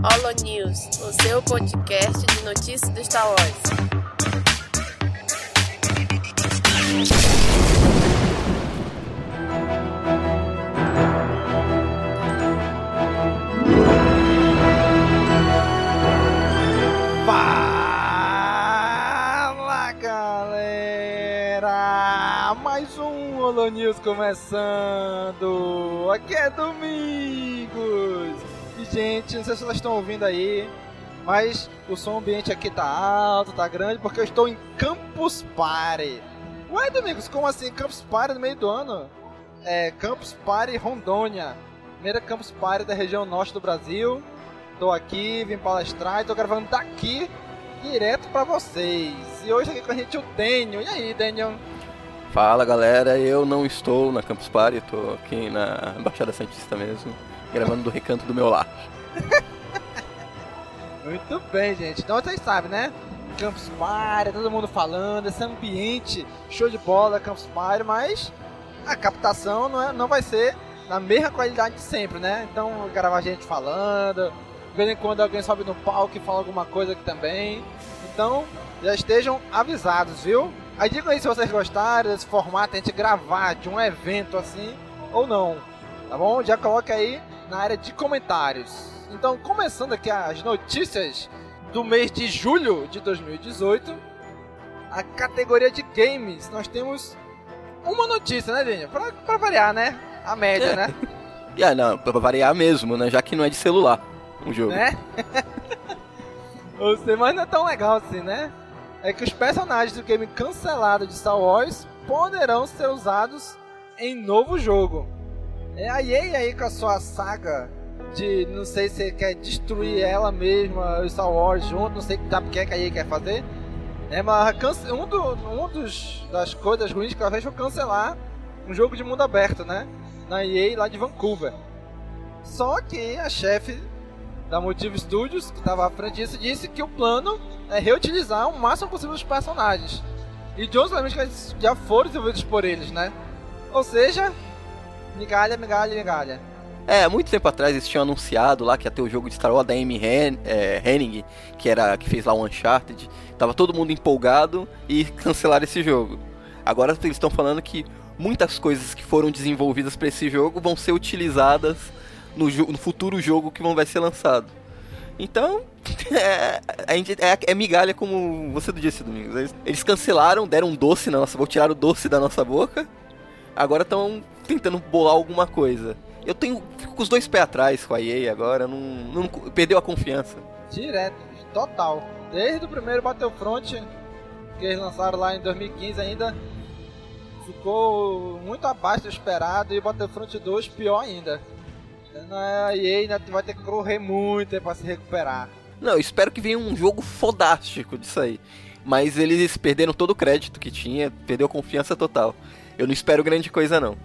HoloNews, o seu podcast de notícias do Star Wars. Fala, galera! Mais um HoloNews começando! Aqui é Domingos! Gente, não sei se vocês estão ouvindo aí, mas o som ambiente aqui tá alto, tá grande, porque eu estou em Campus Party. Ué, Domingos, como assim? Campus Party no meio do ano? É, Campus Party Rondônia, primeira Campus Party da região norte do Brasil. Tô aqui, vim palestrar e tô gravando daqui, direto pra vocês. E hoje aqui com a gente o Daniel. E aí, Daniel? Fala, galera, eu não estou na Campus Party, tô aqui na Baixada Santista mesmo, gravando do recanto do meu lar. Muito bem, gente. Então vocês sabem, né? Campus Party, todo mundo falando, esse ambiente show de bola, Campus Party, mas a captação não vai ser na mesma qualidade de sempre, né? Então gravar gente falando, de vez em quando alguém sobe no palco e fala alguma coisa aqui também. Então já estejam avisados, viu? Aí digam aí se vocês gostaram desse formato, a gente gravar de um evento assim ou não, tá bom? Já coloca aí na área de comentários. Então, começando aqui as notícias do mês de julho de 2018, a categoria de games, nós temos uma notícia, né, Daniel? Pra variar, né? A média, né? Ah, não, pra variar mesmo, né? Já que não é de celular um jogo. Né? Mas não é tão legal assim, né? É que os personagens do game cancelado de Star Wars poderão ser usados em novo jogo. É a EA aí com a sua saga de, não sei se quer destruir ela mesma, o Star Wars junto, não sei o que é que a EA quer fazer. É, mas das coisas ruins que ela fez foi cancelar um jogo de mundo aberto, né? Na EA lá de Vancouver. Só que a chefe da Motive Studios, que estava à frente disso, disse que o plano é reutilizar o máximo possível dos personagens. E de outros elementos que já foram desenvolvidos por eles, né? Ou seja... migalha, migalha, migalha. É, muito tempo atrás eles tinham anunciado lá que ia ter o jogo de Star Wars da Amy Hennig, que fez lá o Uncharted. Tava todo mundo empolgado e cancelaram esse jogo. Agora eles estão falando que muitas coisas que foram desenvolvidas para esse jogo vão ser utilizadas no futuro jogo que vai ser lançado. Então, é migalha, como você disse, Domingos. Eles cancelaram, deram um doce na nossa boca, tiraram o doce da nossa boca. Agora estão tentando bolar alguma coisa. Eu fico com os dois pés atrás com a EA agora, não perdeu a confiança. Direto, total. Desde o primeiro Battlefront, que eles lançaram lá em 2015 ainda, ficou muito abaixo do esperado, e o Battlefront 2 pior ainda. A EA ainda vai ter que correr muito para se recuperar. Não, eu espero que venha um jogo fodástico disso aí. Mas eles perderam todo o crédito que tinha, perdeu a confiança total. Eu não espero grande coisa, não.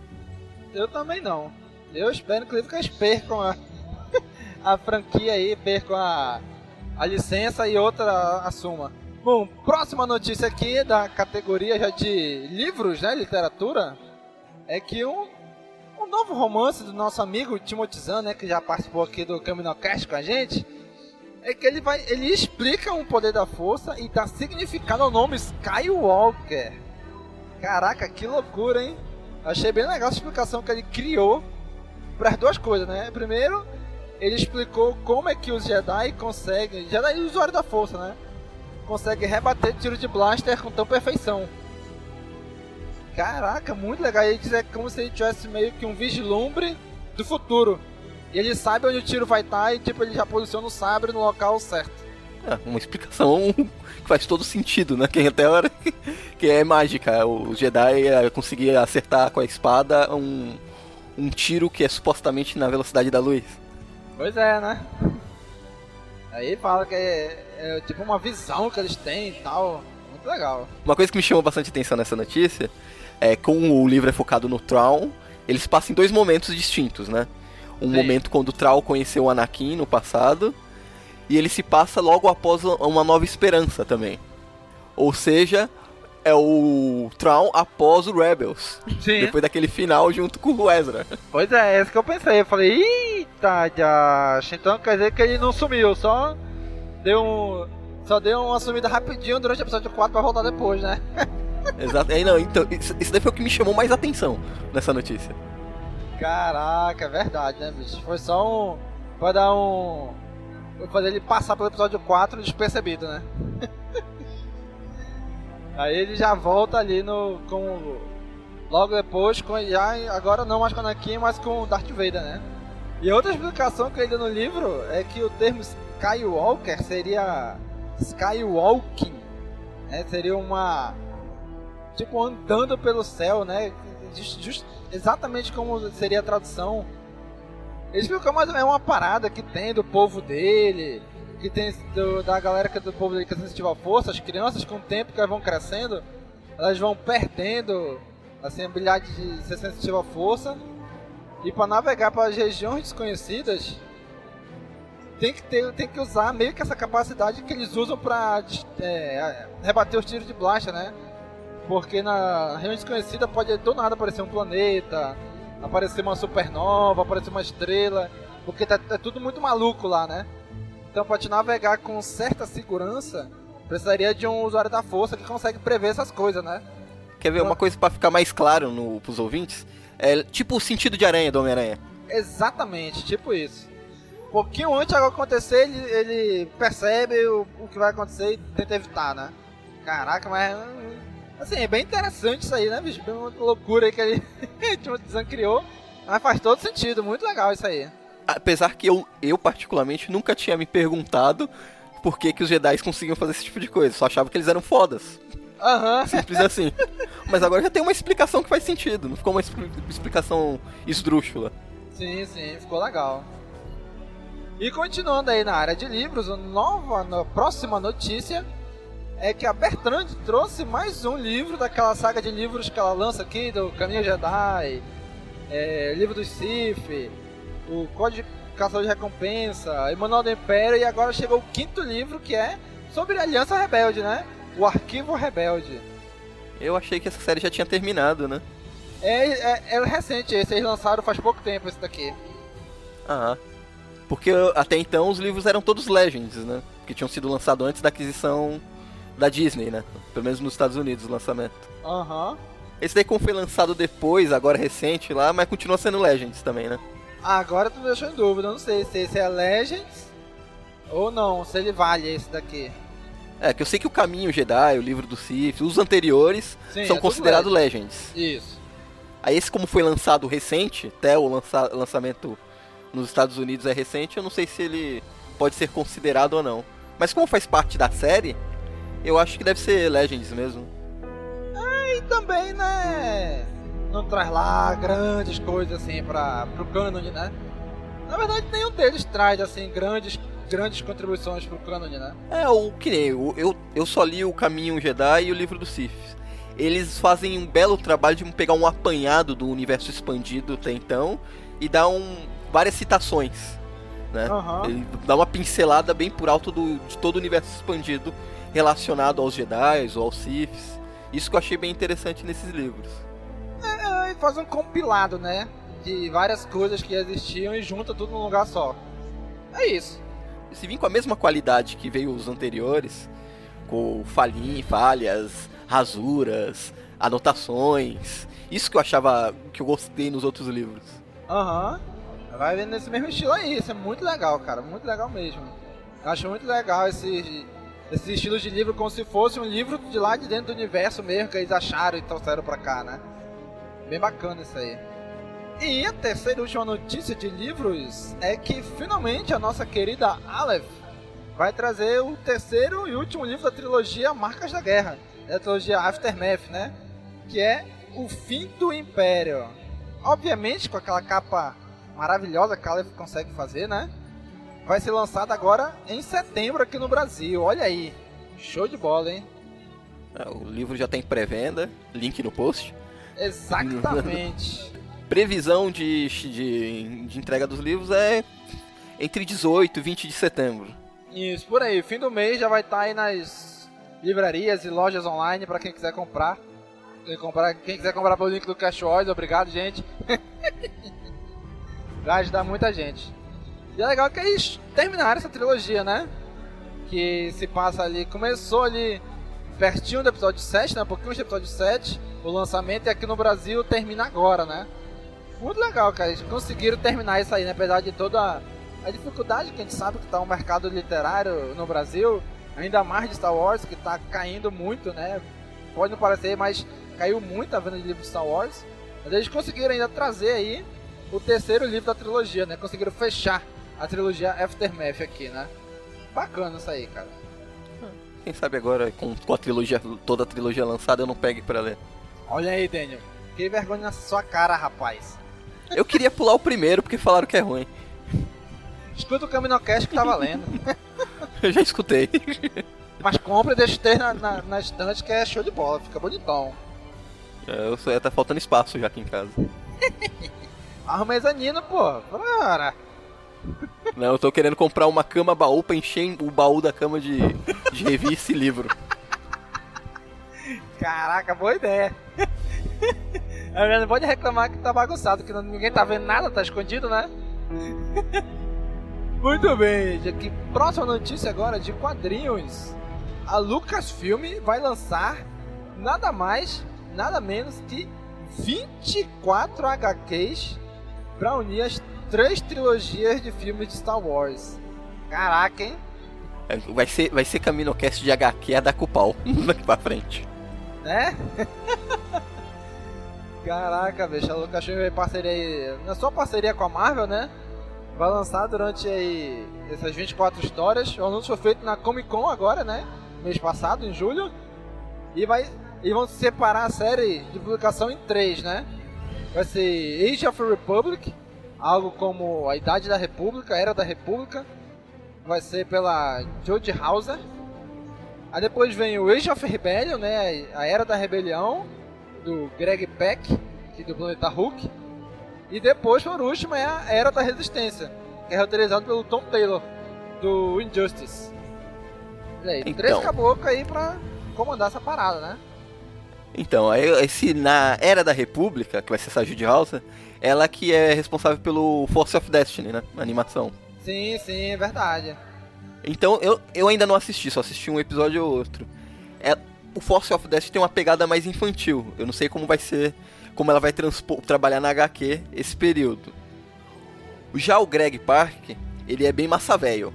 Eu também não. Eu espero, inclusive, que eles percam a franquia aí, percam a licença e outra assuma. Bom, próxima notícia aqui da categoria já de livros, né, literatura, é que um novo romance do nosso amigo Timothy Zahn, né, que já participou aqui do Caminho Cast com a gente, é que ele explica o poder da força e dá significado ao nome Skywalker. Caraca, que loucura, hein? Achei bem legal essa explicação que ele criou para as duas coisas, né? Primeiro, ele explicou como é que os Jedi conseguem... Jedi é o usuário da força, né? Consegue rebater tiro de blaster com tão perfeição. Caraca, muito legal. Ele diz é como se ele tivesse meio que um vislumbre do futuro. E ele sabe onde o tiro vai estar e tipo, ele já posiciona o sabre no local certo. Ah, uma explicação que faz todo sentido, né? Que até a hora que é mágica. O Jedi conseguia acertar com a espada um tiro que é supostamente na velocidade da luz. Pois é, né? Aí fala que é tipo uma visão que eles têm e tal. Muito legal. Uma coisa que me chamou bastante atenção nessa notícia é que como o livro é focado no Thrawn, eles passam em dois momentos distintos, né? Um Sim. momento quando o Thrawn conheceu o Anakin no passado... E ele se passa logo após Uma Nova Esperança também. Ou seja, é o Thrawn após o Rebels. Sim. Depois daquele final junto com o Ezra. Pois é, é isso que eu pensei. Eu falei, eita, já... então quer dizer que ele não sumiu, só deu um... Só deu uma sumida rapidinho durante o episódio 4 pra voltar depois, né? Exato. Aí não, então, isso daí foi o que me chamou mais atenção nessa notícia. Caraca, é verdade, né, bicho? Foi só um... Vai dar um... Vou fazer ele passar pelo episódio 4 despercebido, né? Aí ele já volta ali no... com... Logo depois, com... já, agora não mais com Anakin, mas com Darth Vader, né? E outra explicação que ele deu no livro é que o termo Skywalker seria... Skywalking, né? Seria uma... Tipo, andando pelo céu, né? Exatamente como seria a tradução. Ele explicou, mas é uma parada que tem do povo dele, que tem da galera que é do povo dele que é sensitiva à força, as crianças, com o tempo que elas vão crescendo, elas vão perdendo assim, a habilidade de ser sensitiva à força. E para navegar para as regiões desconhecidas, tem que usar meio que essa capacidade que eles usam para rebater os tiros de blaster, né? Porque na região desconhecida pode do nada aparecer um planeta, aparecer uma supernova, aparecer uma estrela, porque é tudo muito maluco lá, né? Então para te navegar com certa segurança, precisaria de um usuário da força que consegue prever essas coisas, né? Quer ver uma coisa para ficar mais claro pros ouvintes? É tipo o sentido de aranha do Homem-Aranha. Exatamente, tipo isso. Um pouquinho antes de algo acontecer, ele percebe o que vai acontecer e tenta evitar, né? Caraca, mas... Assim, é bem interessante isso aí, né, bicho? Bem uma loucura aí que ele desancriou. Mas faz todo sentido, muito legal isso aí. Apesar que eu particularmente, nunca tinha me perguntado por que os Jedi conseguiam fazer esse tipo de coisa. Só achava que eles eram fodas. Uhum. Simples assim. Mas agora já tem uma explicação que faz sentido. Não ficou uma explicação esdrúxula. Sim, sim. Ficou legal. E continuando aí na área de livros, a próxima notícia é que a Bertrand trouxe mais um livro daquela saga de livros que ela lança aqui, do Caminho Jedi, Livro dos Sith, o Código Caçador de Recompensa, e Manual do Império, e agora chegou o quinto livro, que é sobre a Aliança Rebelde, né? O Arquivo Rebelde. Eu achei que essa série já tinha terminado, né? É recente esse, eles lançaram faz pouco tempo esse daqui. Ah. Porque até então os livros eram todos Legends, né? Que tinham sido lançados antes da aquisição da Disney, né? Pelo menos nos Estados Unidos o lançamento. Aham. Uhum. Esse daí como foi lançado depois, agora recente lá, mas continua sendo Legends também, né? Agora tu me deixou em dúvida, eu não sei se esse é Legends ou não, se ele vale esse daqui. É, que eu sei que o Caminho Jedi, o Livro do Sith, os anteriores sim, são considerados Legends. Isso. Aí esse como foi lançado recente, até o lançamento... nos Estados Unidos é recente, eu não sei se ele pode ser considerado ou não. Mas como faz parte da série, eu acho que deve ser Legends mesmo. E também, né, não traz lá grandes coisas assim pro cânone, né? Na verdade, nenhum deles traz assim grandes contribuições pro cânone, né? É, o que nem, eu só li o Caminho Jedi e o Livro dos Sith. Eles fazem um belo trabalho de pegar um apanhado do universo expandido até então e dar várias citações, né? Uhum. Ele dá uma pincelada bem por alto de todo o universo expandido relacionado aos Jedi ou aos Siths. Isso que eu achei bem interessante nesses livros. Ele faz um compilado, né? De várias coisas que existiam e junta tudo num lugar só. É isso. Se vir com a mesma qualidade que veio os anteriores, com falhas, rasuras, anotações. Isso que eu achava que eu gostei nos outros livros. Aham. Uhum. Vai vendo nesse mesmo estilo aí, isso é muito legal, cara, muito legal mesmo. Eu acho muito legal esse estilo de livro, como se fosse um livro de lá de dentro do universo mesmo, que eles acharam e trouxeram pra cá, né? Bem bacana isso aí. E a terceira e última notícia de livros é que finalmente a nossa querida Aleph vai trazer o terceiro e último livro da trilogia Marcas da Guerra, da trilogia Aftermath, né? Que é O Fim do Império. Obviamente com aquela capa maravilhosa que a Aleph consegue fazer, né? Vai ser lançada agora em setembro aqui no Brasil. Olha aí, show de bola, hein? O livro já tem pré-venda, link no post. Exatamente. Previsão de entrega dos livros é entre 18 e 20 de setembro. Isso, por aí, fim do mês já vai estar aí nas livrarias e lojas online para quem quiser comprar. Quem quiser comprar pelo link do Cashoys, obrigado, gente. Vai ajudar muita gente. E é legal que eles terminaram essa trilogia, né? Que se passa ali, começou ali pertinho do episódio 7, né? Um pouquinho do episódio 7, o lançamento, e aqui no Brasil termina agora, né? Muito legal, cara, eles conseguiram terminar isso aí, né? Apesar de toda a dificuldade que a gente sabe que tá o mercado literário no Brasil, ainda mais de Star Wars, que tá caindo muito, né? Pode não parecer, mas caiu muito a venda de livros de Star Wars. Mas eles conseguiram ainda trazer aí o terceiro livro da trilogia, né? Conseguiram fechar a trilogia Aftermath aqui, né? Bacana isso aí, cara. Quem sabe agora, com a trilogia, toda a trilogia lançada, eu não pegue pra ler. Olha aí, Daniel. Que vergonha na sua cara, rapaz. Eu queria pular o primeiro, porque falaram que é ruim. Escuta o Caminho Cast que tá valendo. Eu já escutei. Mas compra e deixa ter na estante, que é show de bola, fica bonitão. Tá faltando espaço já aqui em casa. Arruma mezanino, pô. Para. Não, eu tô querendo comprar uma cama baú pra encher o baú da cama de revista e livro. Caraca, boa ideia. Não pode reclamar que tá bagunçado, que ninguém tá vendo nada, tá escondido, né? Muito bem, gente. Aqui, próxima notícia agora de quadrinhos. A Lucasfilm vai lançar nada mais, nada menos que 24 HQs pra unir as 3 trilogias de filmes de Star Wars. Caraca, hein? Vai ser Caminocast de HQ a dar com o pau daqui pra frente. Né? Caraca, bicho, a Lucasfilm vai parceria aí, na sua parceria com a Marvel, né? Vai lançar durante aí essas 24 histórias. O anúncio foi feito na Comic Con agora, né? Mês passado, em julho. E vão separar a série de publicação em 3, né? Vai ser Age of the Republic, algo como a Idade da República, a Era da República. Vai ser pela Judy Houser. Aí depois vem o Age of Rebellion, né? A Era da Rebelião, do Greg Peck, aqui do Planeta Hulk. E depois, por último, é a Era da Resistência, que é roteirizado pelo Tom Taylor, do Injustice. E aí, então, 3 caboclos aí pra comandar essa parada, né? Então, na Era da República, que vai ser essa Judy Houser, ela que é responsável pelo Force of Destiny, né? A animação. Sim, sim, é verdade. Então, eu ainda não assisti, só assisti um episódio ou outro. O Force of Destiny tem uma pegada mais infantil, eu não sei como vai ser, como ela vai trabalhar na HQ esse período. Já o Greg Park, ele é bem massa velho.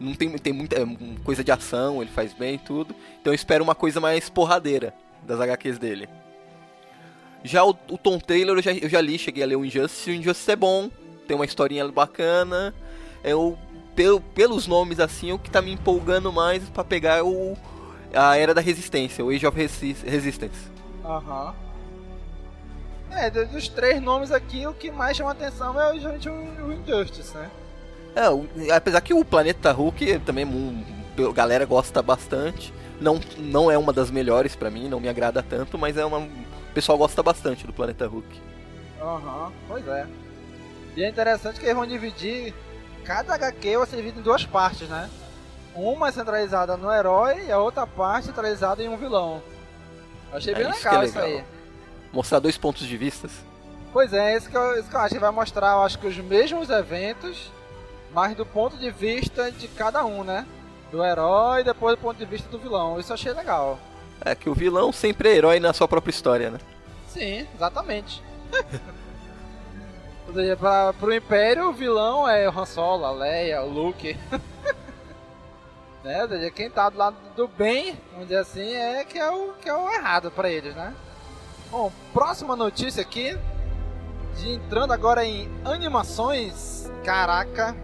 Não tem muita coisa de ação, ele faz bem e tudo. Então eu espero uma coisa mais porradeira das HQs dele. Já o Tom Taylor, eu já li, cheguei a ler o Injustice. O Injustice é bom, tem uma historinha bacana. Pelos nomes assim, o que tá me empolgando mais pra pegar a Era da Resistência, o Age of Resistance. Aham. Dos 3 nomes aqui, o que mais chama atenção é justamente o Injustice, né? Apesar que o Planeta Hulk também, a galera gosta bastante. Não é uma das melhores pra mim, não me agrada tanto, mas o pessoal gosta bastante do Planeta Hulk. Aham, pois é. E é interessante que eles vão dividir, cada HQ vai ser dividido em 2 partes, né? Uma centralizada no herói e a outra parte centralizada em um vilão. Eu achei bem legal isso aí. Mostrar 2 pontos de vista. Pois é, isso que eu acho que vai mostrar, eu acho que os mesmos eventos, mas do ponto de vista de cada um, né? Do herói e depois do ponto de vista do vilão. Isso eu achei legal. É que o vilão sempre é herói na sua própria história, né? Sim, exatamente. Ou seja, pro Império, o vilão é o Han Solo, a Leia, o Luke. Né? Ou seja, quem tá do lado do bem, vamos dizer assim, é o errado pra eles, né? Bom, próxima notícia aqui, entrando agora em animações, caraca.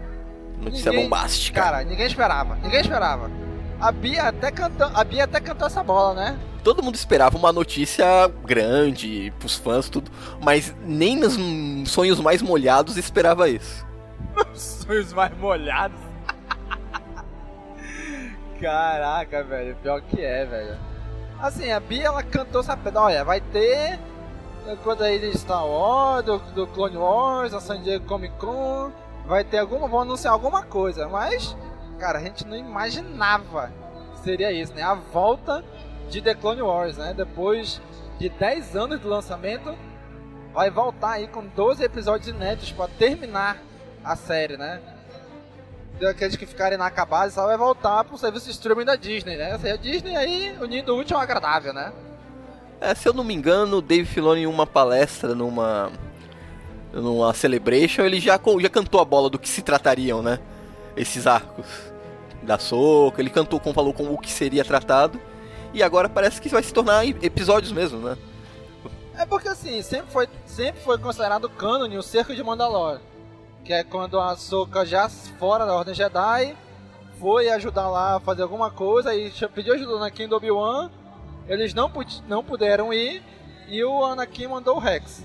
Notícia bombástica. Cara, ninguém esperava. A Bia até cantou essa bola, né? Todo mundo esperava uma notícia grande, pros fãs, tudo, mas nem nos sonhos mais molhados esperava isso. Sonhos mais molhados? Caraca, velho, pior que é, velho. Assim, a Bia, ela cantou, sabe, olha, vai ter coisa aí de Star Wars, do Clone Wars, da San Diego Comic Con, vão anunciar alguma coisa, mas, cara, a gente não imaginava seria isso, né? A volta de The Clone Wars, né? Depois de 10 anos do lançamento, vai voltar aí com 12 episódios inéditos para terminar a série, né? Daqueles que ficarem inacabados, só vai voltar pro serviço de streaming da Disney, né? Assim, a Disney aí, unindo o útil ao agradável, né? É, se eu não me engano, o Dave Filoni, em uma palestra, numa Celebration, ele já cantou a bola do que se tratariam, né? Esses arcos da Ahsoka, ele cantou, falou com o que seria tratado, e agora parece que vai se tornar episódios mesmo, né? É porque assim, sempre foi considerado cânone o Cerco de Mandalore, que é quando a Ahsoka, já fora da Ordem Jedi, foi ajudar lá a fazer alguma coisa e pediu ajuda na Anakin do Obi-Wan, eles não puderam ir, e o Anakin mandou o Rex,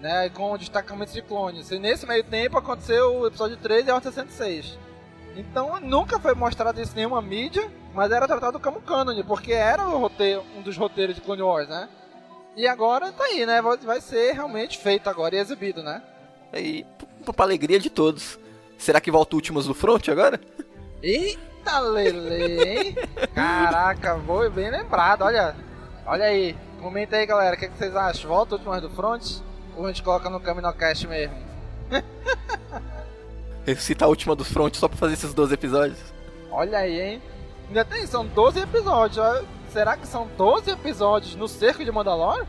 né, com o destacamento de clones. E nesse meio tempo aconteceu o episódio 3 e a Ordem 66. Então nunca foi mostrado isso em nenhuma mídia, mas era tratado como cânone, porque era um dos roteiros de Clone Wars, né? E agora tá aí, né? Vai ser realmente feito agora e exibido, né? E pra alegria de todos. Será que volta o Últimos do Front agora? Eita, Lele, hein? Caraca, foi bem lembrado, olha aí. Comenta aí, galera, o que vocês acham? Volta o Últimos do Front? Ou a gente coloca no Caminho Cast mesmo? Ressuscitar a Última do Front só pra fazer esses 12 episódios? Olha aí, hein? Ainda tem, são 12 episódios. Será que são 12 episódios no Cerco de Mandalore?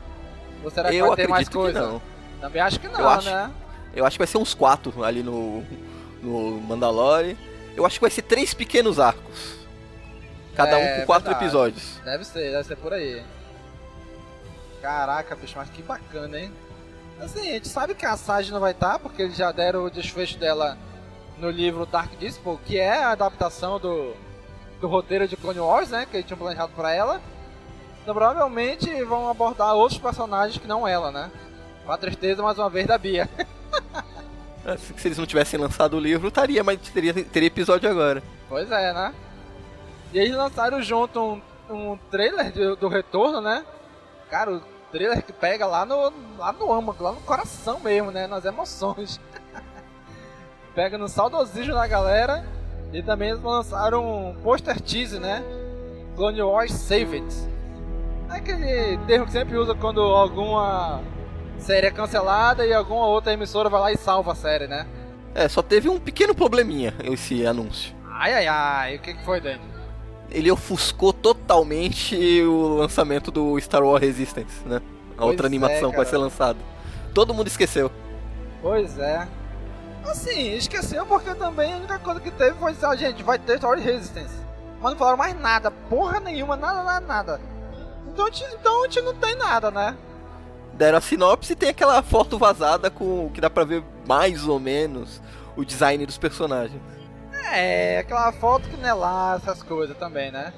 Ou será que vai ter mais coisa? Eu acredito que não. Também acho que não, né? Eu acho que vai ser uns 4 ali no Mandalore. Eu acho que vai ser 3 pequenos arcos. Cada um com 4 episódios. Deve ser por aí. Caraca, bicho, mas que bacana, hein? Assim, a gente sabe que a Sage não vai estar, porque eles já deram o desfecho dela no livro Dark Disciple, que é a adaptação do roteiro de Clone Wars, né, que eles tinham planejado pra ela. Então provavelmente vão abordar outros personagens que não ela, né? Com a tristeza, mais uma vez, da Bia. Se eles não tivessem lançado o livro, estaria, mas teria episódio agora. Pois é, né? E eles lançaram junto um trailer do retorno, né? Cara, o trailer que pega lá no âmago, lá no coração mesmo, né? Nas emoções. Pega no saudosismo da galera. E também eles lançaram um poster tease, né? Clone Wars Save It. É aquele termo que sempre usa quando alguma série é cancelada e alguma outra emissora vai lá e salva a série, né? É, só teve um pequeno probleminha esse anúncio. Ai, o que foi, Dani? Ele ofuscou totalmente o lançamento do Star Wars Resistance, né? A outra animação que vai ser lançada. Todo mundo esqueceu. Pois é. Assim, esqueceu porque também a única coisa que teve foi dizer, gente, vai ter Star Wars Resistance. Mas não falaram mais nada, porra nenhuma, nada. Então a gente não tem nada, né? Deram a sinopse e tem aquela foto vazada com que dá pra ver mais ou menos o design dos personagens. É, aquela foto que não é lá, essas coisas também, né?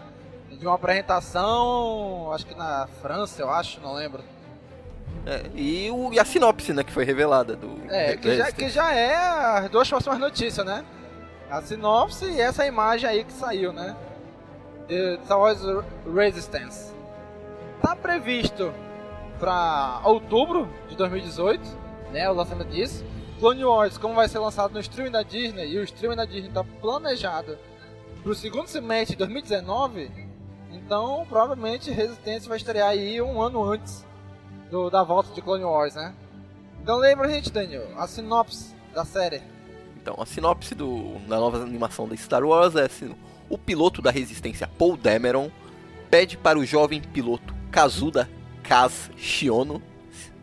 De uma apresentação, acho que na França, não lembro. É, e a sinopse, né, que foi revelada do... É, que já é as duas próximas notícias, né? A sinopse e essa imagem aí que saiu, né? De Star Wars Resistance. Tá previsto pra outubro de 2018, né, o lançamento disso. Clone Wars, como vai ser lançado no streaming da Disney, e o streaming da Disney está planejado para o segundo semestre de 2019, então provavelmente Resistance vai estrear aí um ano antes da volta de Clone Wars, né? Então lembra a gente, Daniel, a sinopse da série. Então, a sinopse da nova animação da Star Wars é assim: o piloto da Resistência Paul Dameron pede para o jovem piloto Kazuda Kaz Shiono,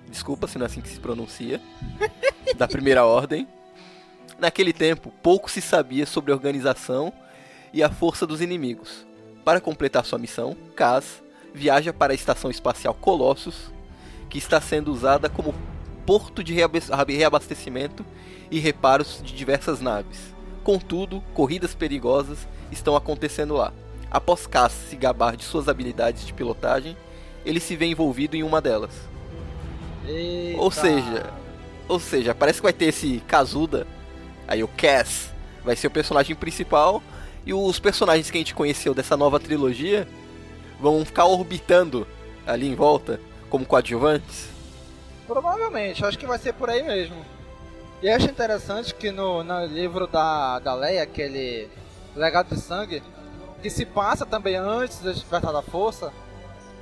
desculpa se não é assim que se pronuncia, da Primeira Ordem. Naquele tempo, pouco se sabia sobre a organização e a força dos inimigos. Para completar sua missão, Kaz viaja para a estação espacial Colossus, que está sendo usada como porto de reabastecimento e reparos de diversas naves. Contudo, corridas perigosas estão acontecendo lá. Após Kaz se gabar de suas habilidades de pilotagem, ele se vê envolvido em uma delas. Eita. Ou seja, parece que vai ter esse Kazuda, aí o Cass vai ser o personagem principal, e os personagens que a gente conheceu dessa nova trilogia vão ficar orbitando ali em volta, como coadjuvantes? Provavelmente, acho que vai ser por aí mesmo. E acho interessante que no livro da Leia, aquele Legado de Sangue, que se passa também antes do Despertar da Força.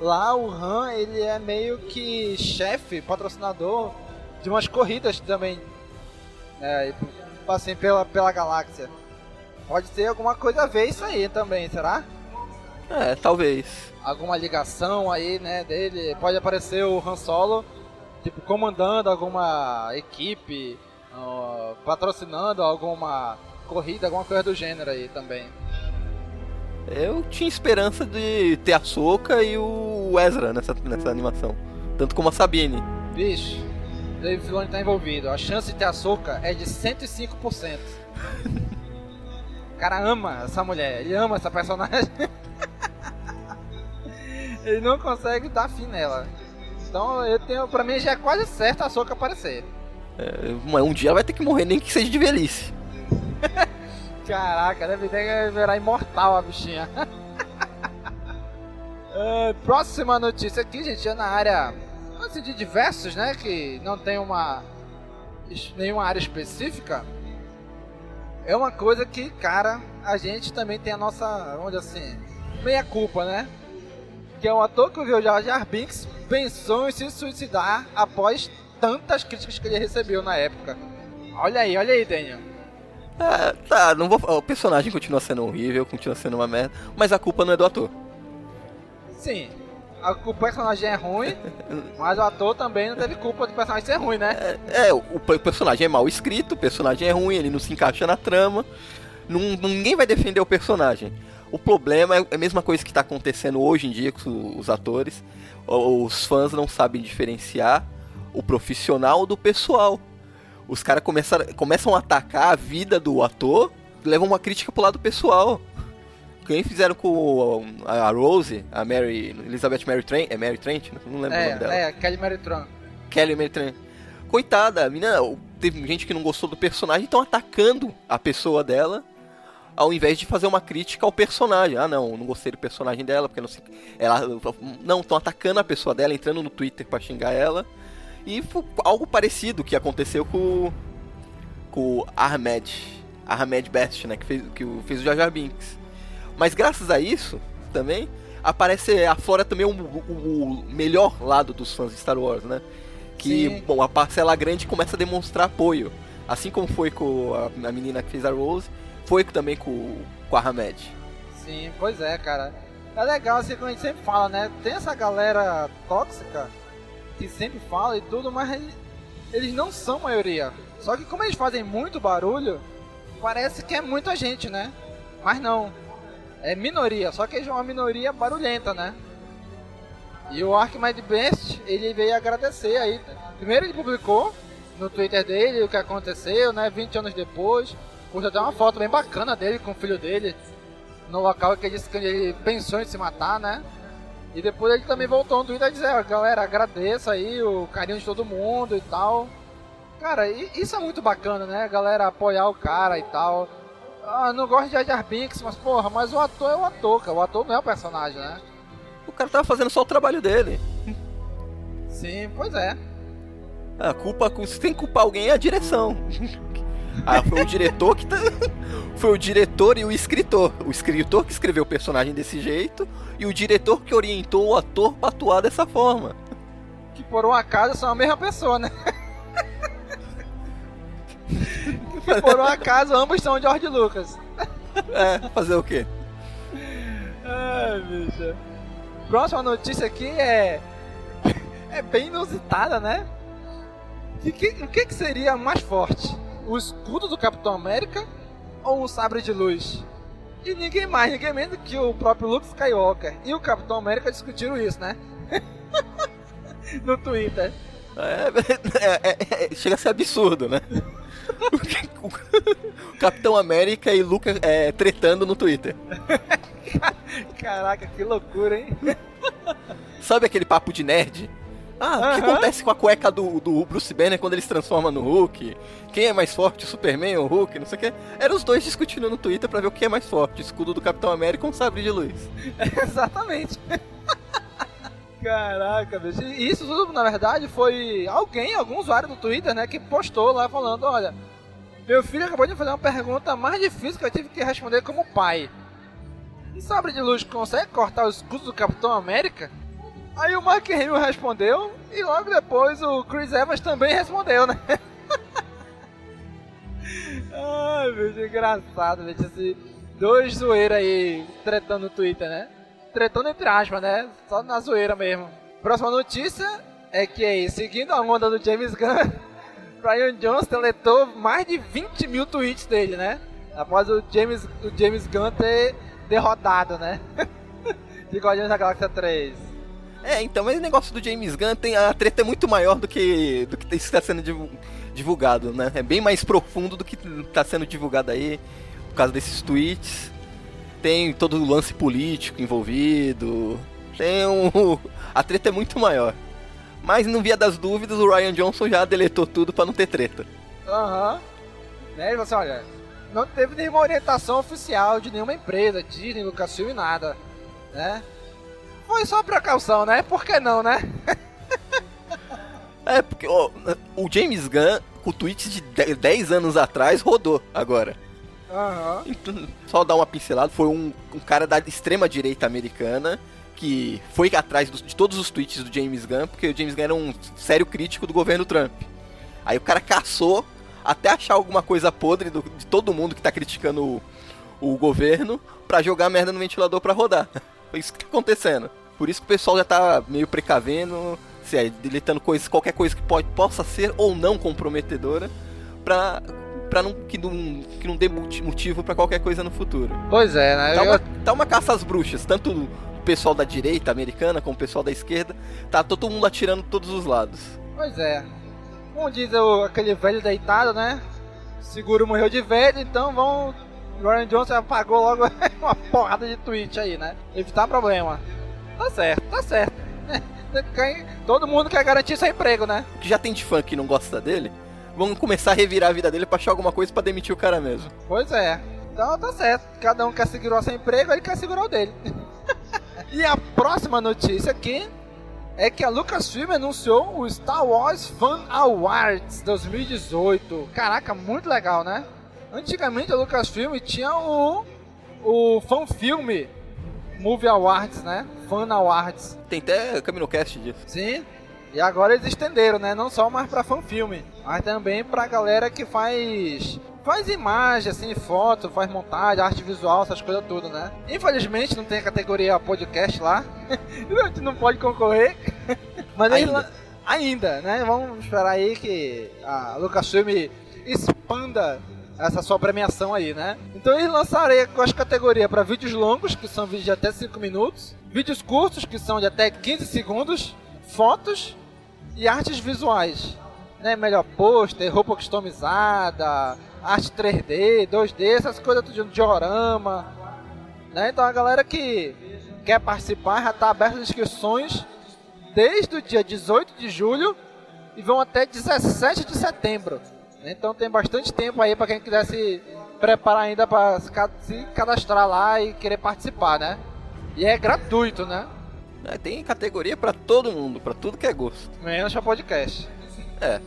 Lá o Han, ele é meio que chefe, patrocinador de umas corridas também, né, assim, pela galáxia. Pode ter alguma coisa a ver isso aí também, será? É, talvez. Alguma ligação aí, né, dele. Pode aparecer o Han Solo, tipo, comandando alguma equipe, patrocinando alguma corrida, alguma coisa do gênero aí também. Eu tinha esperança de ter a Ahsoka e o Ezra nessa animação, tanto como a Sabine. Bicho, Dave Filoni tá envolvido. A chance de ter a Ahsoka é de 105%. O cara ama essa mulher, ele ama essa personagem. Ele não consegue dar fim nela. Então, pra mim já é quase certo a Ahsoka aparecer. Mas um dia ela vai ter que morrer, nem que seja de velhice. Caraca, deve ter que virar imortal a bichinha. Próxima notícia aqui, gente, é na área assim, de diversos, né? Que não tem nenhuma área específica. É uma coisa que, cara, a gente também tem a nossa, onde assim, meia culpa, né? Que é um ator que viu o Jar Jar Binks pensou em se suicidar após tantas críticas que ele recebeu na época. Olha aí, Daniel. Ah, tá, não vou... O personagem continua sendo horrível, continua sendo uma merda, mas a culpa não é do ator. Sim, o personagem é ruim, mas o ator também não teve culpa do personagem ser ruim, né? O personagem é mal escrito, o personagem é ruim, ele não se encaixa na trama, ninguém vai defender o personagem. O problema é a mesma coisa que está acontecendo hoje em dia com os atores, os fãs não sabem diferenciar o profissional do pessoal. Os caras começam a atacar a vida do ator, levam uma crítica pro lado pessoal. Quem fizeram com a Rose, a Mary, Elizabeth Mary Trent, não lembro o nome dela. Kelly Mary Trent. Coitada, a mina, teve gente que não gostou do personagem, então atacando a pessoa dela, ao invés de fazer uma crítica ao personagem. Ah, não gostei do personagem dela, porque não sei... Não, estão atacando a pessoa dela, entrando no Twitter pra xingar ela. E foi algo parecido que aconteceu com o Ahmed Best, né, que fez o Jar Jar Binks. Mas graças a isso, também, aparece afora também o melhor lado dos fãs de Star Wars, né? Que, sim, bom, a parcela grande começa a demonstrar apoio. Assim como foi com a menina que fez a Rose, foi também com a Ahmed. Sim, pois é, cara. É legal, assim, como a gente sempre fala, né? Tem essa galera tóxica que sempre fala e tudo, mas eles não são maioria. Só que como eles fazem muito barulho, parece que é muita gente, né? Mas não. É minoria, só que eles são uma minoria barulhenta, né? E o Ahmed Best, ele veio agradecer aí. Primeiro ele publicou no Twitter dele o que aconteceu, né? 20 anos depois. Postou até uma foto bem bacana dele com o filho dele, no local que ele disse que ele pensou em se matar, né? E depois ele também voltou no Twitter a dizer, galera, agradeço aí o carinho de todo mundo e tal. Cara, isso é muito bacana, né? A galera apoiar o cara e tal. Ah, não gosto de Jar Jar Binks, mas porra, mas o ator é o ator, cara. O ator não é o personagem, né? O cara tava fazendo só o trabalho dele. Sim, pois é. A culpa, se tem que culpar alguém, é a direção. Foi o diretor que foi o diretor e o escritor. O escritor que escreveu o personagem desse jeito e o diretor que orientou o ator pra atuar dessa forma. Que por um acaso são a mesma pessoa, né? Que por um acaso ambos são George Lucas. Fazer o quê? Ai, bicho. Próxima notícia aqui é bem inusitada, né? O que seria mais forte? O escudo do Capitão América ou um sabre de luz? E ninguém mais, ninguém menos que o próprio Luke Skywalker e o Capitão América discutiram isso, né? No Twitter. Chega a ser absurdo, né? O Capitão América e Luke tretando no Twitter. Caraca, que loucura, hein? Sabe aquele papo de nerd? O que acontece com a cueca do Bruce Banner quando ele se transforma no Hulk? Quem é mais forte, o Superman ou o Hulk? Não sei o que. Eram os dois discutindo no Twitter pra ver o que é mais forte, o escudo do Capitão América ou um sabre de luz. Exatamente. Caraca, bicho. E isso tudo, na verdade, foi algum usuário do Twitter, né, que postou lá falando, olha, meu filho acabou de fazer uma pergunta mais difícil que eu tive que responder como pai. um sabre de luz consegue cortar o escudo do Capitão América? Aí o Mark Hamill respondeu e logo depois o Chris Evans também respondeu, né? Ai, bicho, engraçado, bicho, esse dois zoeira aí tretando no Twitter, né? Tretando entre aspas, né? Só na zoeira mesmo. Próxima notícia é que aí, seguindo a onda do James Gunn, Rian Johnson deletou mais de 20 mil tweets dele, né? Após o James Gunn ter derrotado, né? De Guardiões da Galáxia 3. É, então, mas o negócio do James Gunn, tem a treta é muito maior do que está sendo divulgado, né? É bem mais profundo do que está sendo divulgado aí, por causa desses tweets. Tem todo o lance político envolvido. A treta é muito maior. Mas no via das dúvidas, o Rian Johnson já deletou tudo pra não ter treta. Aham. Né, você olha, não teve nenhuma orientação oficial de nenhuma empresa, Disney, Lucasfilm e nada, né? Foi só precaução, né? Por que não, né? É, porque o James Gunn, com o tweet de 10 anos atrás, rodou agora. Aham. Então, só dar uma pincelada, foi um cara da extrema direita americana que foi atrás de todos os tweets do James Gunn, porque o James Gunn era um sério crítico do governo Trump. Aí o cara caçou até achar alguma coisa podre de todo mundo que tá criticando o governo pra jogar merda no ventilador pra rodar. Foi isso que tá acontecendo. Por isso que o pessoal já tá meio precavendo, deletando qualquer coisa que possa ser ou não comprometedora, pra não dê motivo pra qualquer coisa no futuro. Pois é, né? Tá uma caça às bruxas, tanto o pessoal da direita americana como o pessoal da esquerda, tá todo mundo atirando todos os lados. Pois é. Como diz aquele velho deitado, né? Seguro morreu de velho, então vão... Rian Johnson apagou logo uma porrada de tweet aí, né? Evitar problema. Tá certo, tá certo. Todo mundo quer garantir seu emprego, né? Que já tem de fã que não gosta dele, vamos começar a revirar a vida dele pra achar alguma coisa pra demitir o cara mesmo. Pois é. Então tá certo. Cada um quer segurar seu emprego, ele quer segurar o dele. E a próxima notícia aqui é que a Lucasfilm anunciou o Star Wars Fan Awards 2018. Caraca, muito legal, né? Antigamente a Lucasfilm tinha o Fan Film Movie Awards, né? Fan Awards. Tem até Caminho Cast disso. Sim, e agora eles estenderam, né? Não só mais pra Fan Film, mas também pra galera que faz imagem, assim, foto, faz montagem, arte visual, essas coisas tudo, né? Infelizmente não tem a categoria podcast lá, a gente não pode concorrer, mas ainda, né? Vamos esperar aí que a Lucasfilm expanda essa sua premiação aí, né? Então eles lançarem com as categorias para vídeos longos, que são vídeos de até 5 minutos, vídeos curtos, que são de até 15 segundos, fotos e artes visuais, né? Melhor pôster, roupa customizada, arte 3D, 2D, essas coisas tudo de um diorama, né? Então a galera que quer participar já está aberta as inscrições desde o dia 18 de julho e vão até 17 de setembro. Então tem bastante tempo aí para quem quiser se preparar ainda para se cadastrar lá e querer participar, né? E é gratuito, né? É, tem categoria para todo mundo, para tudo que é gosto. Menos para podcast. É.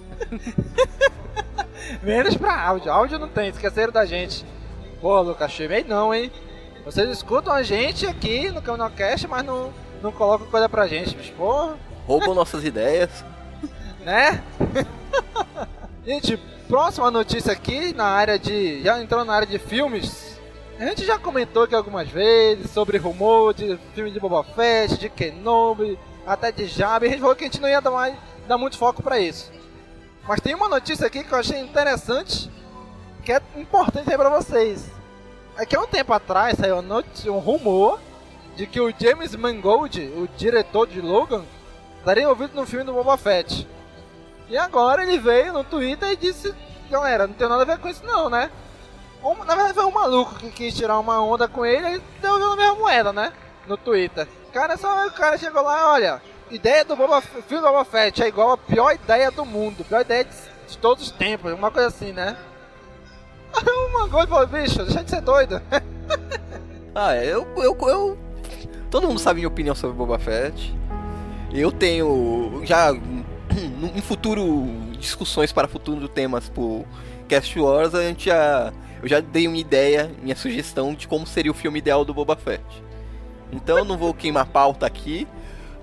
Menos pra áudio. Áudio não tem, esqueceram da gente. Pô, Lucas, chamei não, hein? Vocês escutam a gente aqui no Caminho Cast, mas não colocam coisa pra gente, bicho. Porra. Roubam nossas ideias. Né? Gente, próxima notícia aqui na área de... Já entrando na área de filmes. A gente já comentou aqui algumas vezes sobre rumor de filme de Boba Fett, de Kenobi, até de Jabba. A gente falou que a gente não ia dar muito foco pra isso. Mas tem uma notícia aqui que eu achei interessante, que é importante aí pra vocês. É que há um tempo atrás saiu um rumor de que o James Mangold, o diretor de Logan, estaria envolvido no filme do Boba Fett. E agora ele veio no Twitter e disse, galera, não tem nada a ver com isso não, né? Na verdade foi um maluco que quis tirar uma onda com ele, ele deu a mesma moeda, né? No Twitter. O cara chegou lá, olha... Ideia do filme do Boba Fett é igual a pior ideia do mundo, pior ideia de todos os tempos, uma coisa assim, né? Uma coisa falou, bicho, deixa de ser doido. Ah, eu... Todo mundo sabe minha opinião sobre Boba Fett. Eu tenho já, em futuro, discussões para futuro temas por Cast Wars, a gente já eu já dei uma ideia, minha sugestão de como seria o filme ideal do Boba Fett. Então eu não vou queimar pauta aqui,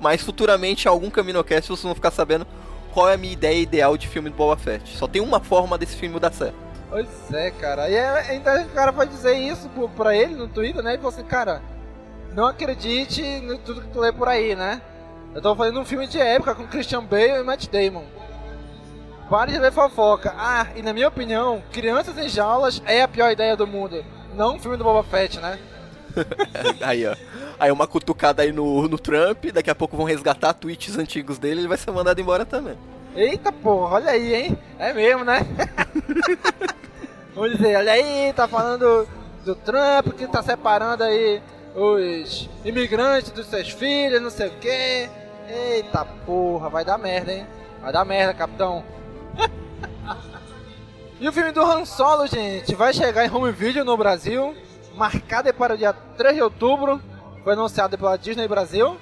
mas futuramente em algum CaminoCast vocês vão ficar sabendo qual é a minha ideia ideal de filme do Boba Fett. Só tem uma forma desse filme dar certo. Pois é, cara. E ainda o cara vai dizer isso pra ele no Twitter, né? E fala assim, cara, não acredite em tudo que tu lê por aí, né? Eu tô fazendo um filme de época com Christian Bale e Matt Damon. Pare de ler fofoca. Ah, e na minha opinião, Crianças em Jaulas é a pior ideia do mundo. Não um filme do Boba Fett, né? Aí, ó. Aí uma cutucada aí no Trump, daqui a pouco vão resgatar tweets antigos dele, ele vai ser mandado embora também. Eita porra, olha aí, hein? É mesmo, né? Vamos dizer, olha aí, tá falando do Trump, que tá separando aí os imigrantes dos seus filhos, não sei o quê. Eita porra, vai dar merda, hein? Vai dar merda, capitão. E o filme do Han Solo, gente, vai chegar em home video no Brasil, marcado para o dia 3 de outubro. Foi anunciado pela Disney Brasil.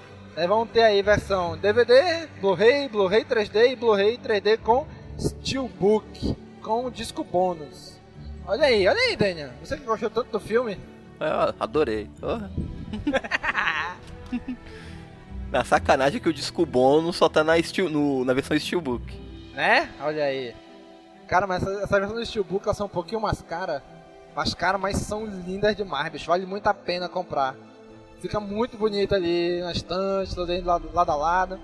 Vão ter aí versão DVD, Blu-ray, Blu-ray 3D e Blu-ray 3D com Steelbook, com disco bônus. Olha aí, Daniel. Você que gostou tanto do filme. Eu adorei. Oh. Na sacanagem que o disco bônus só tá na versão Steelbook. Né? Olha aí. Cara, mas essas versões do Steelbook são um pouquinho mais caras. Mas, cara, mas são lindas demais, bicho. Vale muito a pena comprar. Fica muito bonito ali na estante, todo indo lado a lado.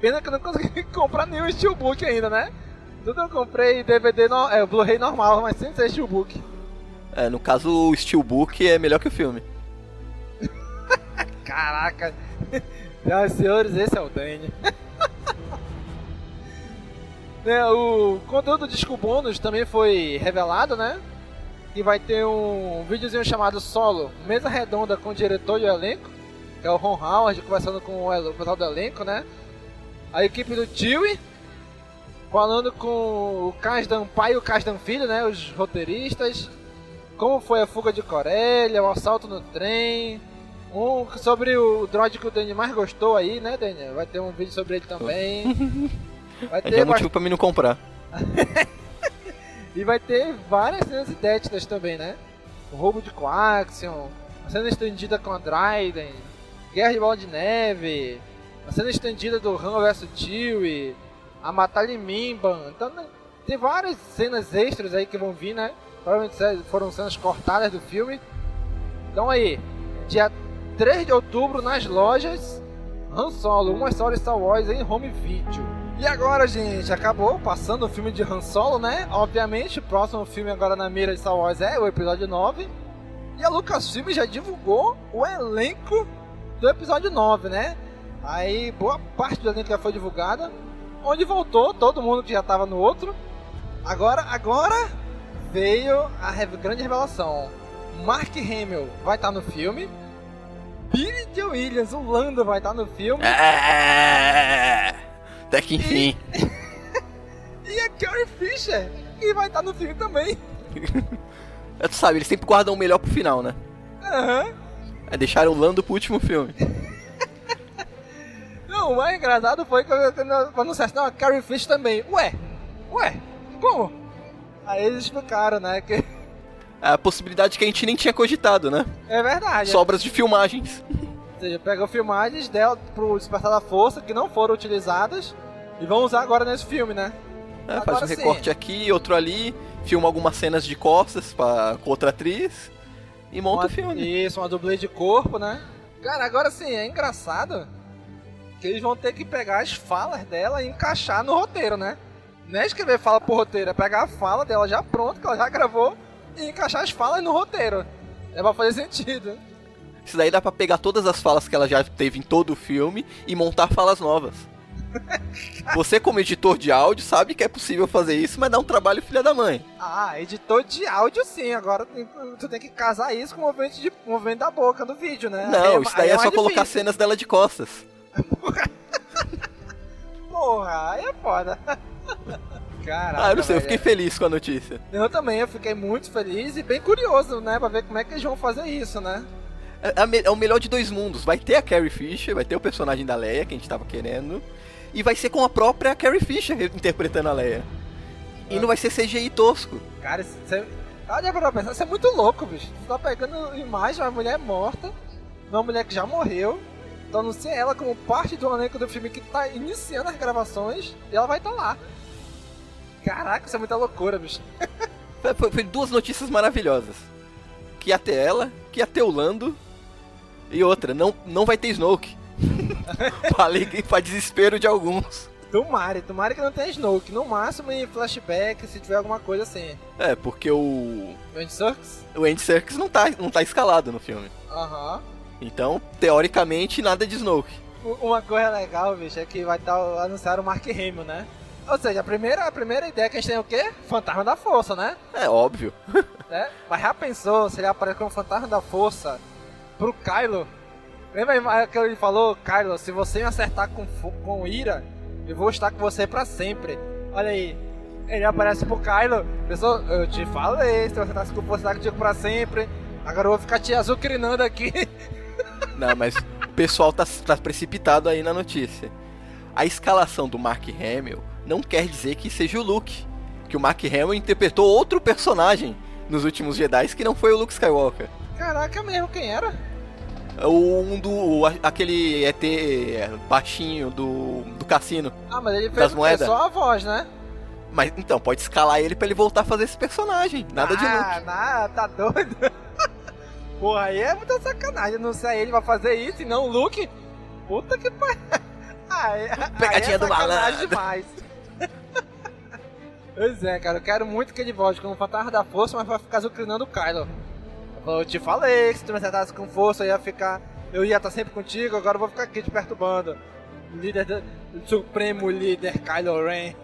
Pena que eu não consegui comprar nenhum Steelbook ainda, né? Tudo eu comprei DVD, Blu-ray normal, mas sem ser Steelbook. É, no caso o Steelbook é melhor que o filme. Caraca. Senhoras e senhores, esse é o Dani. O conteúdo do disco bônus também foi revelado, né? E vai ter um videozinho chamado Solo, mesa redonda com o diretor e o elenco, que é o Ron Howard, conversando com o pessoal do elenco, né? A equipe do Chewie, falando com o Kasdan pai e o Kasdan filho, né? Os roteiristas, como foi a fuga de Corellia, o assalto no trem, sobre o droid que o Daniel mais gostou aí, né, Daniel? Vai ter um vídeo sobre ele também. Vai ter é motivo pra mim não comprar. E vai ter várias cenas idéticas também, né? O roubo de Coaxion, a cena estendida com a Dryden, Guerra de Bola de Neve, a cena estendida do Han vs Chewie, a Matali Mimban. Então, né? Tem várias cenas extras aí que vão vir, né? Provavelmente foram cenas cortadas do filme. Então aí, dia 3 de outubro nas lojas, Han Solo, uma história Star Wars em home video. E agora, gente, acabou passando o filme de Han Solo, né? Obviamente, o próximo filme agora na mira de Star Wars é o episódio 9. E a Lucasfilm já divulgou o elenco do episódio 9, né? Aí, boa parte do elenco já foi divulgada. Onde voltou todo mundo que já tava no outro. Agora veio a grande revelação. Mark Hamill vai estar no filme. Billy Dee Williams, o Lando, vai estar no filme. Até que enfim. E a Carrie Fisher, que vai estar no filme também. Tu sabe, eles sempre guardam o melhor pro final, né? Aham. Uhum. É, deixaram o Lando pro último filme. Não, o mais engraçado foi que eu anunciasse, não, a Carrie Fisher também. Ué, como? Aí eles explicaram, né, que... A possibilidade que a gente nem tinha cogitado, né? É verdade. Sobras de filmagens. Ou seja, pegam filmagens dela pro Despertar da Força, que não foram utilizadas, e vão usar agora nesse filme, né? É, faz um recorte aqui, outro ali, filma algumas cenas de costas com outra atriz, e monta o filme. Isso, uma dublê de corpo, né? Cara, agora sim, é engraçado que eles vão ter que pegar as falas dela e encaixar no roteiro, né? Não é escrever fala por roteiro, é pegar a fala dela já pronta, que ela já gravou, e encaixar as falas no roteiro. É pra fazer sentido. Isso daí dá pra pegar todas as falas que ela já teve em todo o filme e montar falas novas. Você, como editor de áudio, sabe que é possível fazer isso, mas dá um trabalho filha da mãe. Ah, editor de áudio sim, agora tu tem que casar isso com o movimento da boca do vídeo, né? Não, isso daí é só colocar cenas dela de costas. Porra, aí é foda. Caraca, eu não sei, eu fiquei feliz com a notícia. Eu também, eu fiquei muito feliz e bem curioso, né, pra ver como é que eles vão fazer isso, né? É o melhor de dois mundos. Vai ter a Carrie Fisher, vai ter o personagem da Leia, que a gente tava querendo, e vai ser com a própria Carrie Fisher interpretando a Leia. E não vai ser CGI tosco. Cara, Olha pra pensar, isso é muito louco, bicho. Tu tá pegando imagem de uma mulher morta, uma mulher que já morreu, tu anuncia ela como parte do elenco do filme que tá iniciando as gravações e ela vai estar lá. Caraca, isso é muita loucura, bicho. Foi duas notícias maravilhosas. Que ia ter ela, que ia ter o Lando. E outra, não vai ter Snoke. Falei que pra desespero de alguns. Tomara que não tenha Snoke. No máximo em flashback, se tiver alguma coisa assim. É, porque o... Andy Serkis? O Andy Serkis não tá escalado no filme. Aham. Então, teoricamente, nada de Snoke. Uma coisa legal, bicho, é que vai anunciar o Mark Hamill, né? Ou seja, a primeira ideia que a gente tem é o quê? Fantasma da Força, né? É, óbvio. É? Mas já pensou se ele aparece como Fantasma da Força pro Kylo? Lembra que ele falou? Kylo, se você me acertar com ira, eu vou estar com você pra sempre. Olha aí. Ele aparece pro Kylo. Pessoal, eu te falei, se você tá com você tá contigo pra sempre. Agora eu vou ficar te azucrinando aqui. Não, mas o pessoal tá precipitado aí na notícia. A escalação do Mark Hamill não quer dizer que seja o Luke, que o Mark Hamill interpretou outro personagem nos últimos Jedi que não foi o Luke Skywalker. Caraca, mesmo, quem era? Aquele ET baixinho do cassino. Ah, mas ele fez só a voz, né? Mas então, pode escalar ele pra ele voltar a fazer esse personagem, nada de Luke. Ah, tá doido? Porra, aí é muita sacanagem, não sei, ele vai fazer isso e não o Luke? Puta que pariu. Pegadinha do malandro. Demais. Pois é, cara, eu quero muito que ele volte como Fantasma da Força, mas vai ficar zucrinando o Kylo. Eu te falei que se tu me acertasse com força, eu ia estar sempre contigo, agora eu vou ficar aqui te perturbando. Supremo líder Kylo Ren.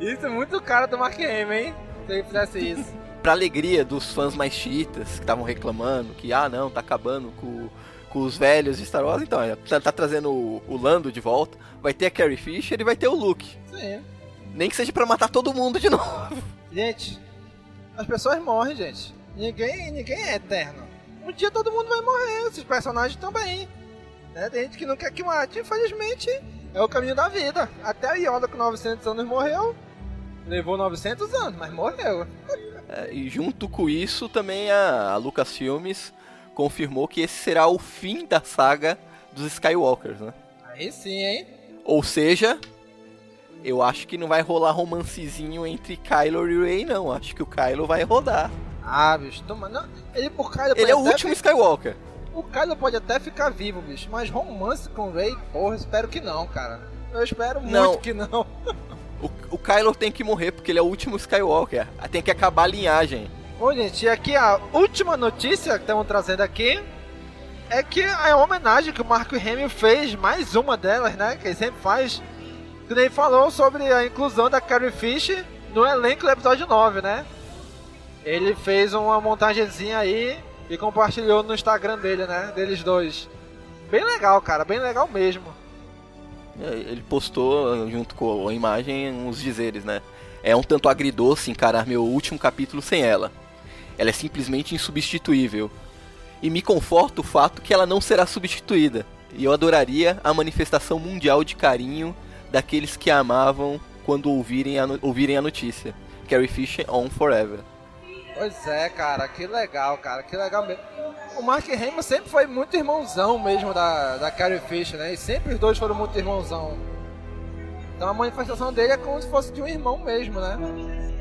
Isso é muito cara do Mark Hamill, hein? Se ele fizesse isso. Pra alegria dos fãs mais chiitas, que estavam reclamando que, não, tá acabando com os velhos de Star Wars, então, tá trazendo o Lando de volta, vai ter a Carrie Fisher e vai ter o Luke. Sim. Nem que seja pra matar todo mundo de novo. Gente, as pessoas morrem, gente. Ninguém é eterno. Um dia todo mundo vai morrer, esses personagens também. Né? Tem gente que não quer que mate, infelizmente, é o caminho da vida. Até a Yoda com 900 anos morreu, levou 900 anos, mas morreu. E junto com isso, também a Lucasfilm confirmou que esse será o fim da saga dos Skywalkers, né? Aí sim, hein? Ou seja, eu acho que não vai rolar romancezinho entre Kylo e Rey, não. Acho que o Kylo vai rodar. Ah, bicho, toma... Não, ele é o último Skywalker. O Kylo pode até ficar vivo, bicho, mas romance com o Rey, porra, espero que não, cara. Eu espero muito que não. O Kylo tem que morrer, porque ele é o último Skywalker. Tem que acabar a linhagem. Bom, gente, e aqui a última notícia que estamos trazendo aqui é que é a homenagem que o Mark Hamill fez, mais uma delas, né, que ele sempre faz, que ele falou sobre a inclusão da Carrie Fisher no elenco do episódio 9, né? Ele fez uma montagenzinha aí e compartilhou no Instagram dele, né, deles dois. Bem legal, cara, bem legal mesmo. Ele postou, junto com a imagem, uns dizeres, né? É um tanto agridoce encarar meu último capítulo sem ela. Ela é simplesmente insubstituível. E me conforta o fato que ela não será substituída. E eu adoraria a manifestação mundial de carinho daqueles que a amavam quando ouvirem a notícia. Carrie Fisher on forever. Pois é, cara. Que legal, cara. Que legal mesmo. O Mark Hamill sempre foi muito irmãozão mesmo da Carrie Fisher, né? E sempre os dois foram muito irmãozão. Então a manifestação dele é como se fosse de um irmão mesmo, né?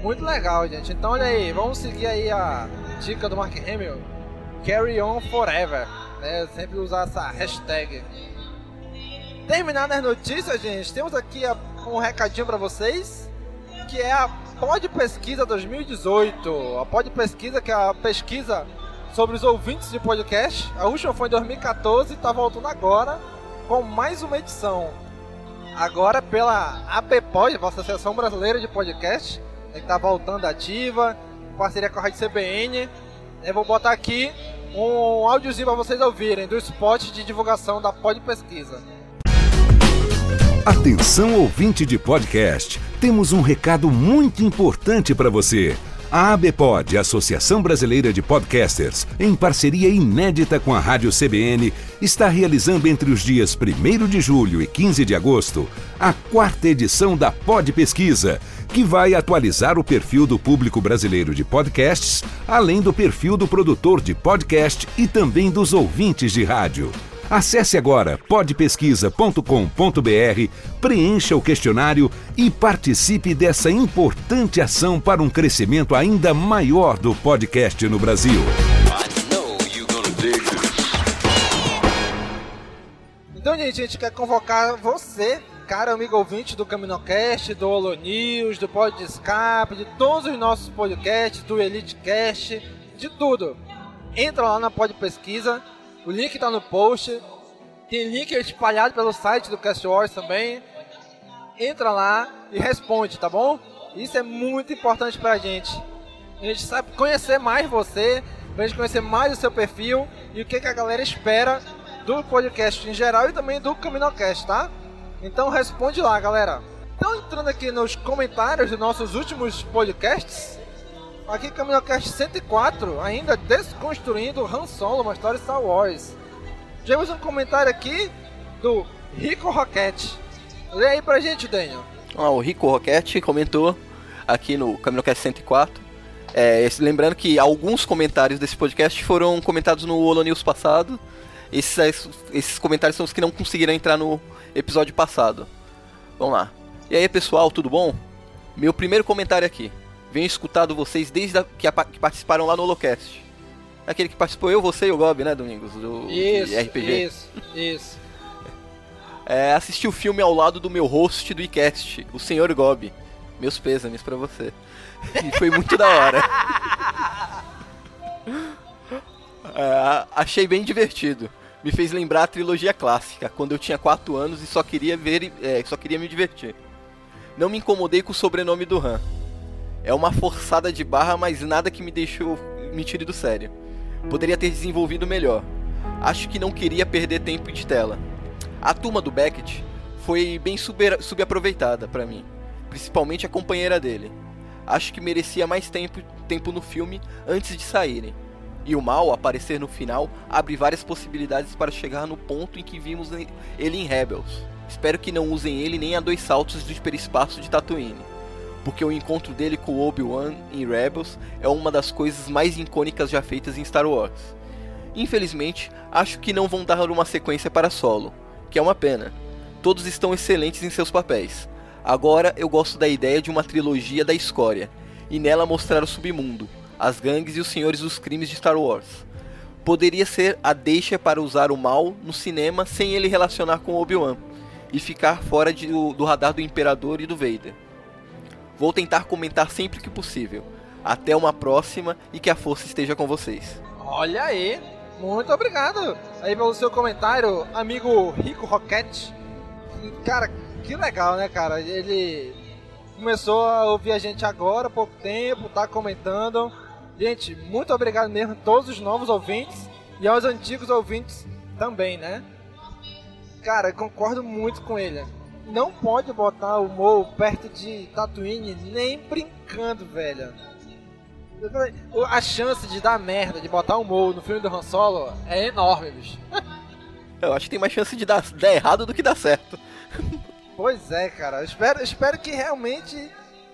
Muito legal, gente. Então olha aí, vamos seguir aí a dica do Mark Hamill. Carry on forever. Né? Sempre usar essa hashtag. Terminando as notícias, gente, temos aqui um recadinho pra vocês. Que é a Pod Pesquisa 2018. A Pod Pesquisa, que é a pesquisa sobre os ouvintes de podcast. A última foi em 2014 e tá voltando agora com mais uma edição. Agora pela APPOD, a Associação Brasileira de Podcast, que está voltando ativa, em parceria com a Rádio CBN. Eu vou botar aqui um áudiozinho para vocês ouvirem, do spot de divulgação da Pod Pesquisa. Atenção, ouvinte de podcast, temos um recado muito importante para você. A ABPOD, Associação Brasileira de Podcasters, em parceria inédita com a Rádio CBN, está realizando entre os dias 1º de julho e 15 de agosto a 4ª edição da Pod Pesquisa, que vai atualizar o perfil do público brasileiro de podcasts, além do perfil do produtor de podcast e também dos ouvintes de rádio. Acesse agora podpesquisa.com.br, preencha o questionário e participe dessa importante ação para um crescimento ainda maior do podcast no Brasil. Então, gente, a gente quer convocar você, cara amigo ouvinte do Caminho Cast, do HoloNews, do Pod Escape, de todos os nossos podcasts, do Elite Cast, de tudo. Entra lá na Pod Pesquisa. O link está no post, tem link espalhado pelo site do Cast Wars também. Entra lá e responde, tá bom? Isso é muito importante pra gente. A gente sabe conhecer mais você, pra gente conhecer mais o seu perfil e o que a galera espera do podcast em geral e também do CaminoCast, tá? Então responde lá, galera. Então, entrando aqui nos comentários dos nossos últimos podcasts, aqui CaminoCast 104, ainda desconstruindo Han Solo, uma história Star Wars. Tivemos um comentário aqui do Rico Roquete. Lê aí pra gente, Daniel. O Rico Roquete comentou aqui no CaminoCast 104. Lembrando que alguns comentários desse podcast foram comentados no HoloNews passado. Esses comentários são os que não conseguiram entrar no episódio passado. Vamos lá. E aí, pessoal, tudo bom? Meu primeiro comentário aqui. Venho escutado vocês desde que participaram lá no Holocast. Aquele que participou eu, você e o Gob, né, Domingos? Do RPG. Isso. Assisti o filme ao lado do meu host do iCast, o Senhor Gob. Meus pêsames pra você. E foi muito da hora. Achei bem divertido. Me fez lembrar a trilogia clássica, quando eu tinha 4 anos e só queria me divertir. Não me incomodei com o sobrenome do Han. É uma forçada de barra, mas nada que me tire do sério. Poderia ter desenvolvido melhor. Acho que não queria perder tempo de tela. A turma do Beckett foi bem subaproveitada pra mim, principalmente a companheira dele. Acho que merecia mais tempo no filme antes de saírem. E o mal aparecer no final abre várias possibilidades para chegar no ponto em que vimos ele em Rebels. Espero que não usem ele nem a 2 saltos do hiperespaço de Tatooine, porque o encontro dele com Obi-Wan em Rebels é uma das coisas mais icônicas já feitas em Star Wars. Infelizmente, acho que não vão dar uma sequência para Solo, que é uma pena. Todos estão excelentes em seus papéis. Agora eu gosto da ideia de uma trilogia da escória, e nela mostrar o submundo, as gangues e os senhores dos crimes de Star Wars. Poderia ser a deixa para usar o mal no cinema sem ele relacionar com Obi-Wan, e ficar fora do radar do Imperador e do Vader. Vou tentar comentar sempre que possível. Até uma próxima e que a força esteja com vocês. Olha aí, muito obrigado aí pelo seu comentário, amigo Rico Roquete. Cara, que legal, né, cara? Ele começou a ouvir a gente agora há pouco tempo, tá comentando. Gente, muito obrigado mesmo a todos os novos ouvintes e aos antigos ouvintes também, né? Cara, eu concordo muito com ele. Não pode botar o Mo perto de Tatooine nem brincando, velho. A chance de dar merda, de botar o Mo no filme do Han Solo é enorme, bicho. Eu acho que tem mais chance de dar errado do que dar certo. Pois é, cara. Espero que realmente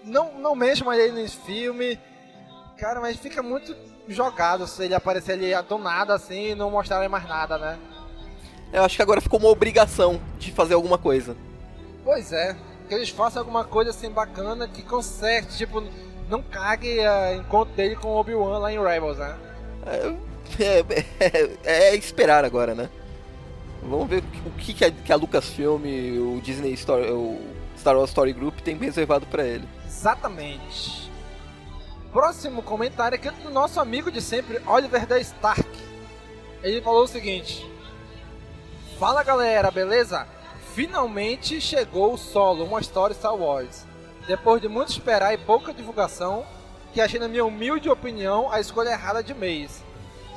não mexa mais ele nesse filme. Cara, mas fica muito jogado se ele aparecer ali do nada assim e não mostrar mais nada, né? Eu acho que agora ficou uma obrigação de fazer alguma coisa. Pois é, que eles façam alguma coisa assim bacana que conserte, tipo, não cague o encontro dele com o Obi-Wan lá em Rebels, né? Esperar agora, né? Vamos ver o que a Lucasfilm, o Disney Story, o Star Wars Story Group tem reservado pra ele. Exatamente. Próximo comentário aqui é do nosso amigo de sempre, Oliver da Stark. Ele falou o seguinte: fala, galera, beleza? Finalmente chegou o Solo, uma história Star Wars. Depois de muito esperar e pouca divulgação, que achei, na minha humilde opinião, a escolha errada de mês.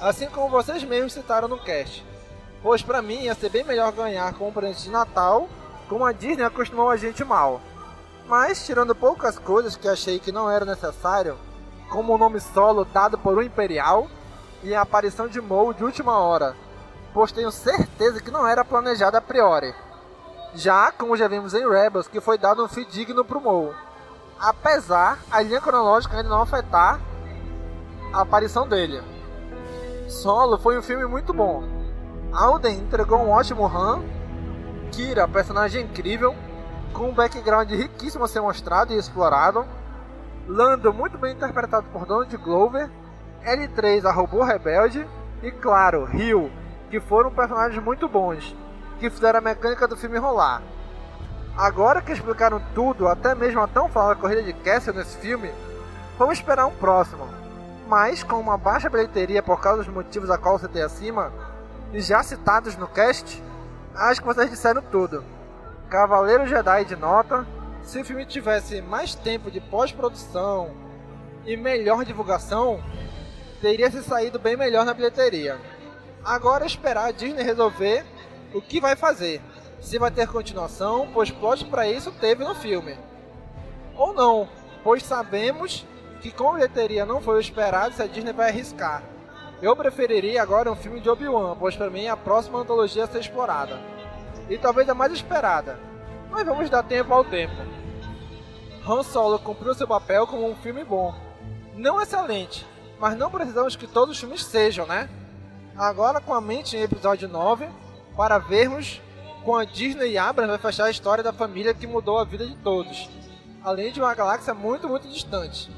Assim como vocês mesmos citaram no cast. Pois pra mim ia ser bem melhor ganhar com um presente de Natal, como a Disney acostumou a gente mal. Mas, tirando poucas coisas que achei que não era necessário, como o nome solo dado por um imperial e a aparição de Maul de última hora, pois tenho certeza que não era planejado a priori. Já, como já vimos em Rebels, que foi dado um fim digno pro Maul, apesar a linha cronológica ainda não afetar a aparição dele. Solo foi um filme muito bom. Alden entregou um ótimo Han, Kira, personagem incrível, com um background riquíssimo a ser mostrado e explorado, Lando muito bem interpretado por Donald Glover, L3, a robô rebelde, e claro, Ryu, que foram personagens muito bons, que fizeram a mecânica do filme rolar. Agora que explicaram tudo, até mesmo a tão falada corrida de Cassian nesse filme, vamos esperar um próximo. Mas com uma baixa bilheteria por causa dos motivos a qual citei acima, e já citados no cast, acho que vocês disseram tudo. Cavaleiro Jedi de nota. Se o filme tivesse mais tempo de pós-produção e melhor divulgação, teria se saído bem melhor na bilheteria. Agora é esperar a Disney resolver o que vai fazer, se vai ter continuação, pois plot para isso teve no filme, ou não, pois sabemos que com a bilheteria não foi o esperado, se a Disney vai arriscar. Eu preferiria agora um filme de Obi-Wan, pois para mim é a próxima antologia a ser explorada, e talvez a mais esperada, mas vamos dar tempo ao tempo. Han Solo cumpriu seu papel como um filme bom, não excelente, mas não precisamos que todos os filmes sejam, né? Agora com a mente em episódio 9, para vermos com a Disney e Abrams vai fechar a história da família que mudou a vida de todos, além de uma galáxia muito, muito distante.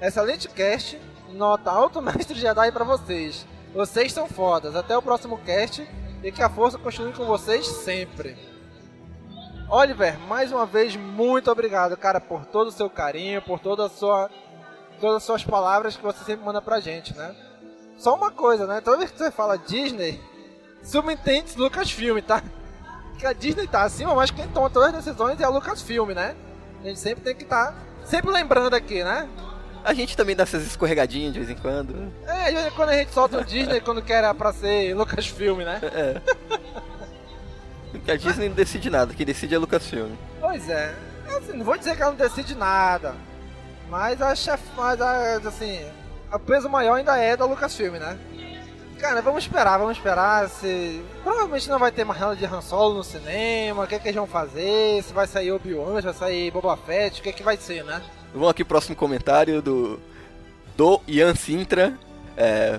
Excelente cast, nota alto mestre Jedi pra vocês. Vocês são fodas, até o próximo cast e que a força continue com vocês sempre. Oliver, mais uma vez, muito obrigado, cara, por todo o seu carinho, por todas as suas palavras que você sempre manda pra gente, né? Só uma coisa, né? Toda vez que você fala Disney, subentende Lucasfilm, tá? Que a Disney tá acima, mas quem toma todas as decisões é a Lucasfilm, né? A gente sempre tem que estar sempre lembrando aqui, né? A gente também dá essas escorregadinhas de vez em quando. É, de vez em quando a gente solta o Disney quando quer era pra ser Lucasfilm, né? É. Porque a Disney não decide nada, quem decide é a Lucasfilm. Pois é. Assim, não vou dizer que ela não decide nada, mas o peso maior ainda é da Lucasfilm, né? Cara, vamos esperar se... Provavelmente não vai ter mais nada de Han Solo no cinema, o que é que eles vão fazer, se vai sair Obi-Wan, se vai sair Boba Fett, o que é que vai ser, né? Vamos aqui, próximo comentário do Ian Sintra.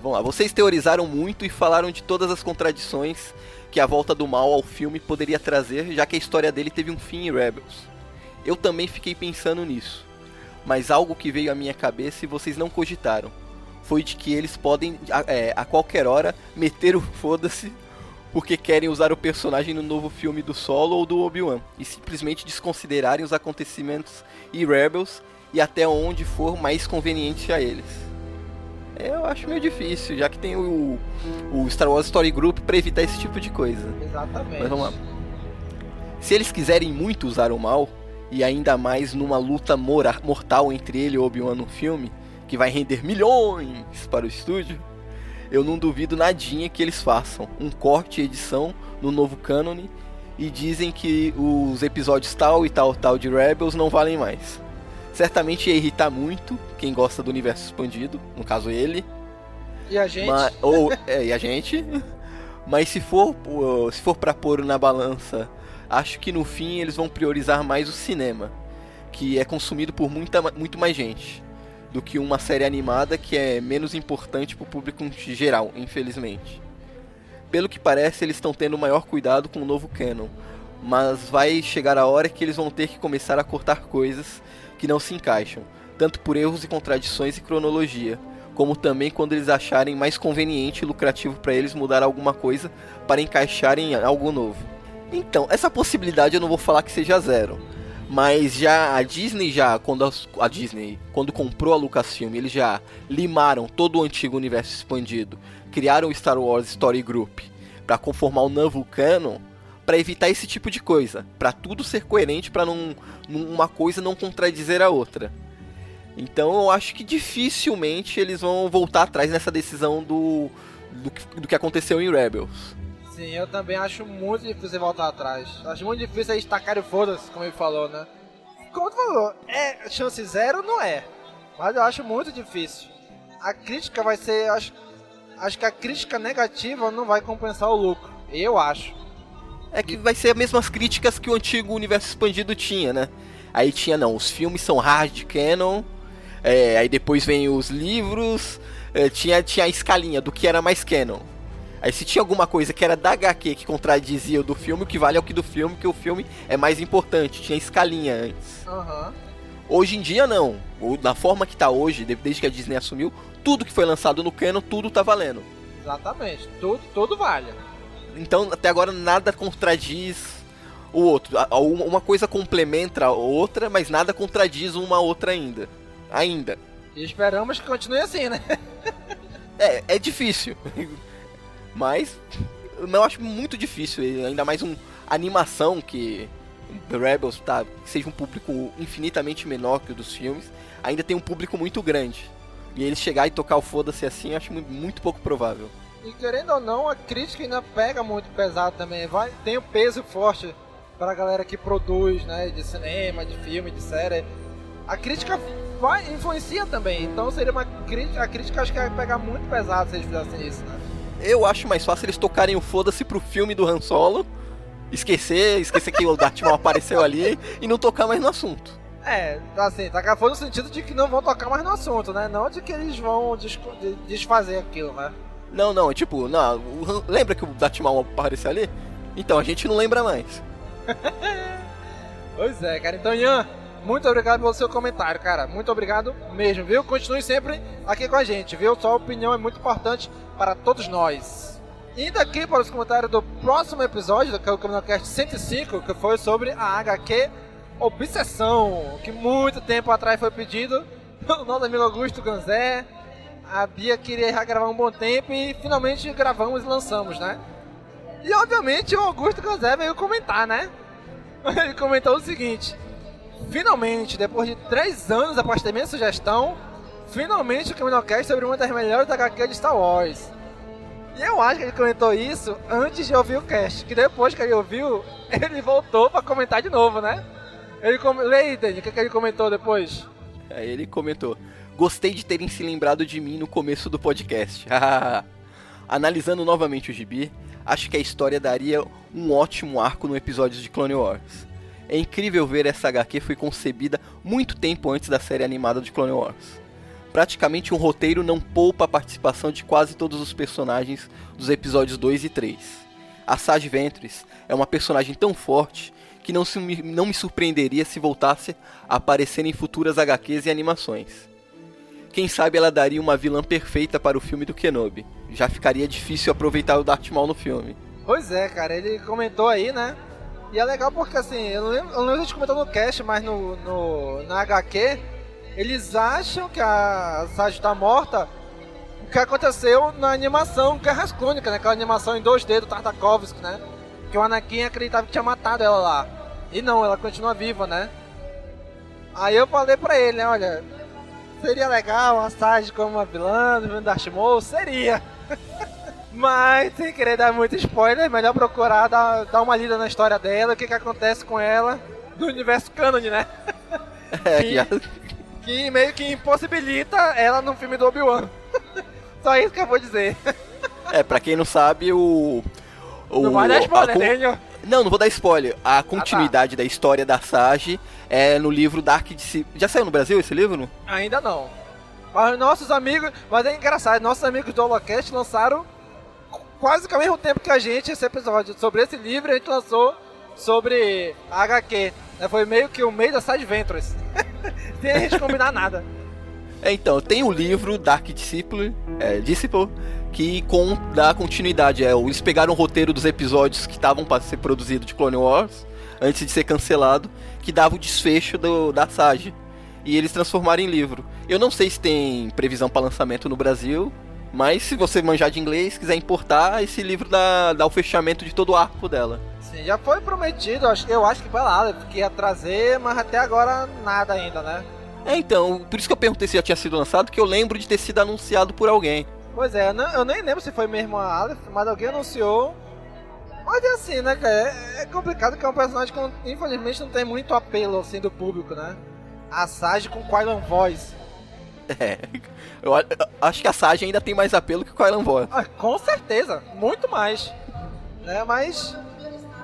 Vamos lá. Vocês teorizaram muito e falaram de todas as contradições que a volta do mal ao filme poderia trazer, já que a história dele teve um fim em Rebels. Eu também fiquei pensando nisso, mas algo que veio à minha cabeça e vocês não cogitaram foi de que eles podem, a qualquer hora, meter o foda-se porque querem usar o personagem no novo filme do Solo ou do Obi-Wan e simplesmente desconsiderarem os acontecimentos e Rebels e até onde for mais conveniente a eles. Eu acho meio difícil, já que tem o Star Wars Story Group para evitar esse tipo de coisa. Exatamente. Mas vamos lá. Se eles quiserem muito usar o mal, e ainda mais numa luta mortal entre ele e Obi-Wan no filme, que vai render milhões para o estúdio, eu não duvido nadinha que eles façam um corte e edição no novo cânone e dizem que os episódios tal e tal de Rebels não valem mais. Certamente ia irritar muito quem gosta do universo expandido, no caso ele. E a gente? E a gente. Mas se for pra pôr na balança, acho que no fim eles vão priorizar mais o cinema, que é consumido por muito mais gente do que uma série animada, que é menos importante para o público em geral, infelizmente. Pelo que parece, eles estão tendo maior cuidado com o novo canon, mas vai chegar a hora que eles vão ter que começar a cortar coisas que não se encaixam, tanto por erros e contradições e cronologia, como também quando eles acharem mais conveniente e lucrativo para eles mudar alguma coisa para encaixar em algo novo. Então, essa possibilidade eu não vou falar que seja zero, mas já a Disney, quando comprou a Lucasfilm, eles já limaram todo o antigo universo expandido, criaram o Star Wars Story Group para conformar o novo canon, para evitar esse tipo de coisa, para tudo ser coerente, para uma coisa não contradizer a outra. Então eu acho que dificilmente eles vão voltar atrás nessa decisão do que aconteceu em Rebels. Sim, eu também acho muito difícil voltar atrás. Acho muito difícil eles tacarem o foda-se, como ele falou, né? Como tu falou, é chance zero, não é. mas eu acho muito difícil. A crítica vai ser... Acho que a crítica negativa não vai compensar o lucro, eu acho. É que vai ser as mesmas críticas que o antigo universo expandido tinha, né? Aí tinha, não, os filmes são hard canon, aí depois vem os livros, tinha a escalinha do que era mais canon. Aí se tinha alguma coisa que era da HQ que contradizia o do filme, o que vale é o que do filme, que o filme é mais importante, tinha escalinha antes. Uhum. Hoje em dia não, na forma que tá hoje, desde que a Disney assumiu, tudo que foi lançado no canon, tudo tá valendo. Exatamente, tudo vale. Então até agora nada contradiz o outro, uma coisa complementa a outra, mas nada contradiz uma outra ainda. E esperamos que continue assim, né? É difícil. Mas eu acho muito difícil, ainda mais uma animação que The Rebels, tá, que seja um público infinitamente menor que o dos filmes, ainda tem um público muito grande. E ele chegar e tocar o foda-se assim, eu acho muito pouco provável. E querendo ou não, a crítica ainda pega muito pesado também. Tem um peso forte pra galera que produz, né, de cinema, de filme, de série. A crítica influencia também, então seria uma crítica. A crítica acho que ia pegar muito pesado se eles fizessem isso, né? Eu acho mais fácil eles tocarem o foda-se pro filme do Han Solo, esquecer que o Darth Maul apareceu ali e não tocar mais no assunto. É, assim, tacar foda no sentido de que não vão tocar mais no assunto, né? Não de que eles vão desfazer aquilo, né? Não, lembra que o Darth Maul apareceu ali? Então, a gente não lembra mais. Pois é, cara. Então, Ian, muito obrigado pelo seu comentário, cara. Muito obrigado mesmo, viu? Continue sempre aqui com a gente, viu? Sua opinião é muito importante para todos nós. E daqui para os comentários do próximo episódio do Caminho Cast 105, que foi sobre a HQ Obsessão, que muito tempo atrás foi pedido pelo nosso amigo Augusto Ganzé. A Bia queria já gravar um bom tempo e finalmente gravamos e lançamos, né? E obviamente o Augusto Ganzé veio comentar, né? Ele comentou o seguinte: finalmente, depois de 3 anos após ter minha sugestão, finalmente o Caminho Cast sobre uma das melhores HQ de Star Wars. E eu acho que ele comentou isso antes de ouvir o cast, que depois que ele ouviu, ele voltou pra comentar de novo, né? Lê, Dani, o que ele comentou depois? Aí ele comentou: gostei de terem se lembrado de mim no começo do podcast. Analisando novamente o gibi, acho que a história daria um ótimo arco no episódio de Clone Wars. É incrível ver essa HQ foi concebida muito tempo antes da série animada de Clone Wars. Praticamente um roteiro não poupa a participação de quase todos os personagens dos episódios 2 e 3. A Sage Ventress é uma personagem tão forte que não me surpreenderia se voltasse a aparecer em futuras HQs e animações. Quem sabe ela daria uma vilã perfeita para o filme do Kenobi. Já ficaria difícil aproveitar o Darth Maul no filme. Pois é, cara, ele comentou aí, né? E é legal porque, assim, eu não lembro se a gente comentou no cast, mas na HQ, eles acham que a Sage está morta, o que aconteceu na animação Guerras Clônicas, né? Aquela animação em 2D do Tartakovsky, né? Que o Anakin acreditava que tinha matado ela lá. E não, ela continua viva, né? Aí eu falei pra ele, né, olha, seria legal uma Sage como uma vilã, do filme Darth Maul, seria. Mas, sem querer dar muito spoiler, melhor procurar dar uma lida na história dela, o que acontece com ela no universo canon, né? que meio que impossibilita ela no filme do Obi-Wan. Só isso que eu vou dizer. Pra quem não sabe, não vai dar spoiler, Daniel. Não vou dar spoiler. A continuidade da história da Sage é no livro Dark Disciples. Já saiu no Brasil esse livro? Ainda não. Mas é engraçado, nossos amigos do Holocast lançaram quase que ao mesmo tempo que a gente esse episódio sobre esse livro, a gente lançou sobre a HQ. Foi meio que o meio da Sage Ventress. Sem a gente combinar nada. Então, tem o livro Dark Disciple, que dá continuidade. Eles pegaram o roteiro dos episódios que estavam para ser produzido de Clone Wars, antes de ser cancelado, que dava o desfecho da Sage. E eles transformaram em livro. Eu não sei se tem previsão para lançamento no Brasil, mas se você manjar de inglês, quiser importar, esse livro dá o fechamento de todo o arco dela. Sim, já foi prometido, eu acho que pela Aleph, que ia trazer, mas até agora nada ainda, né? Então, por isso que eu perguntei se já tinha sido lançado, que eu lembro de ter sido anunciado por alguém. Pois é, eu nem lembro se foi mesmo a Aleph, mas alguém anunciou. Mas é assim, né, cara? É complicado, que é um personagem que, infelizmente, não tem muito apelo, assim, do público, né? A Sage com Qui-Lan Voice. É. Eu acho que a Sage ainda tem mais apelo que o Kylan Vaughn. Ah, com certeza, muito mais. Né? Mas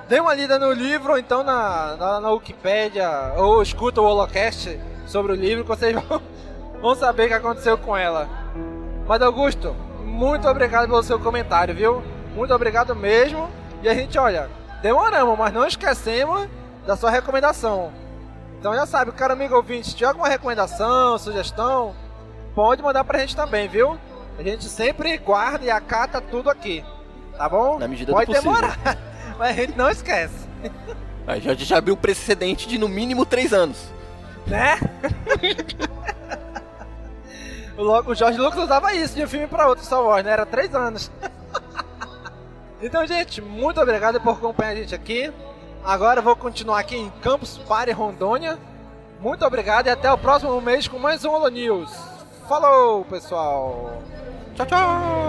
dê uma lida no livro, ou então na Wikipédia, ou escuta o Holocast sobre o livro, que vocês vão saber o que aconteceu com ela. Mas Augusto, muito obrigado pelo seu comentário, viu? Muito obrigado mesmo. E a gente, olha, demoramos, mas não esquecemos da sua recomendação. Então já sabe, caro amigo ouvinte, se tiver alguma recomendação, sugestão, pode mandar pra gente também, viu? A gente sempre guarda e acata tudo aqui, tá bom? Na medida pode do possível. Pode demorar, mas a gente não esquece. A gente já abriu o precedente de no mínimo 3 anos. Né? O George Lucas usava isso de um filme pra outro, Star Wars, né? Era 3 anos. Então, gente, muito obrigado por acompanhar a gente aqui. Agora eu vou continuar aqui em Campus Party Rondônia. Muito obrigado e até o próximo mês com mais um HoloNews. Falou, pessoal! Tchau, tchau!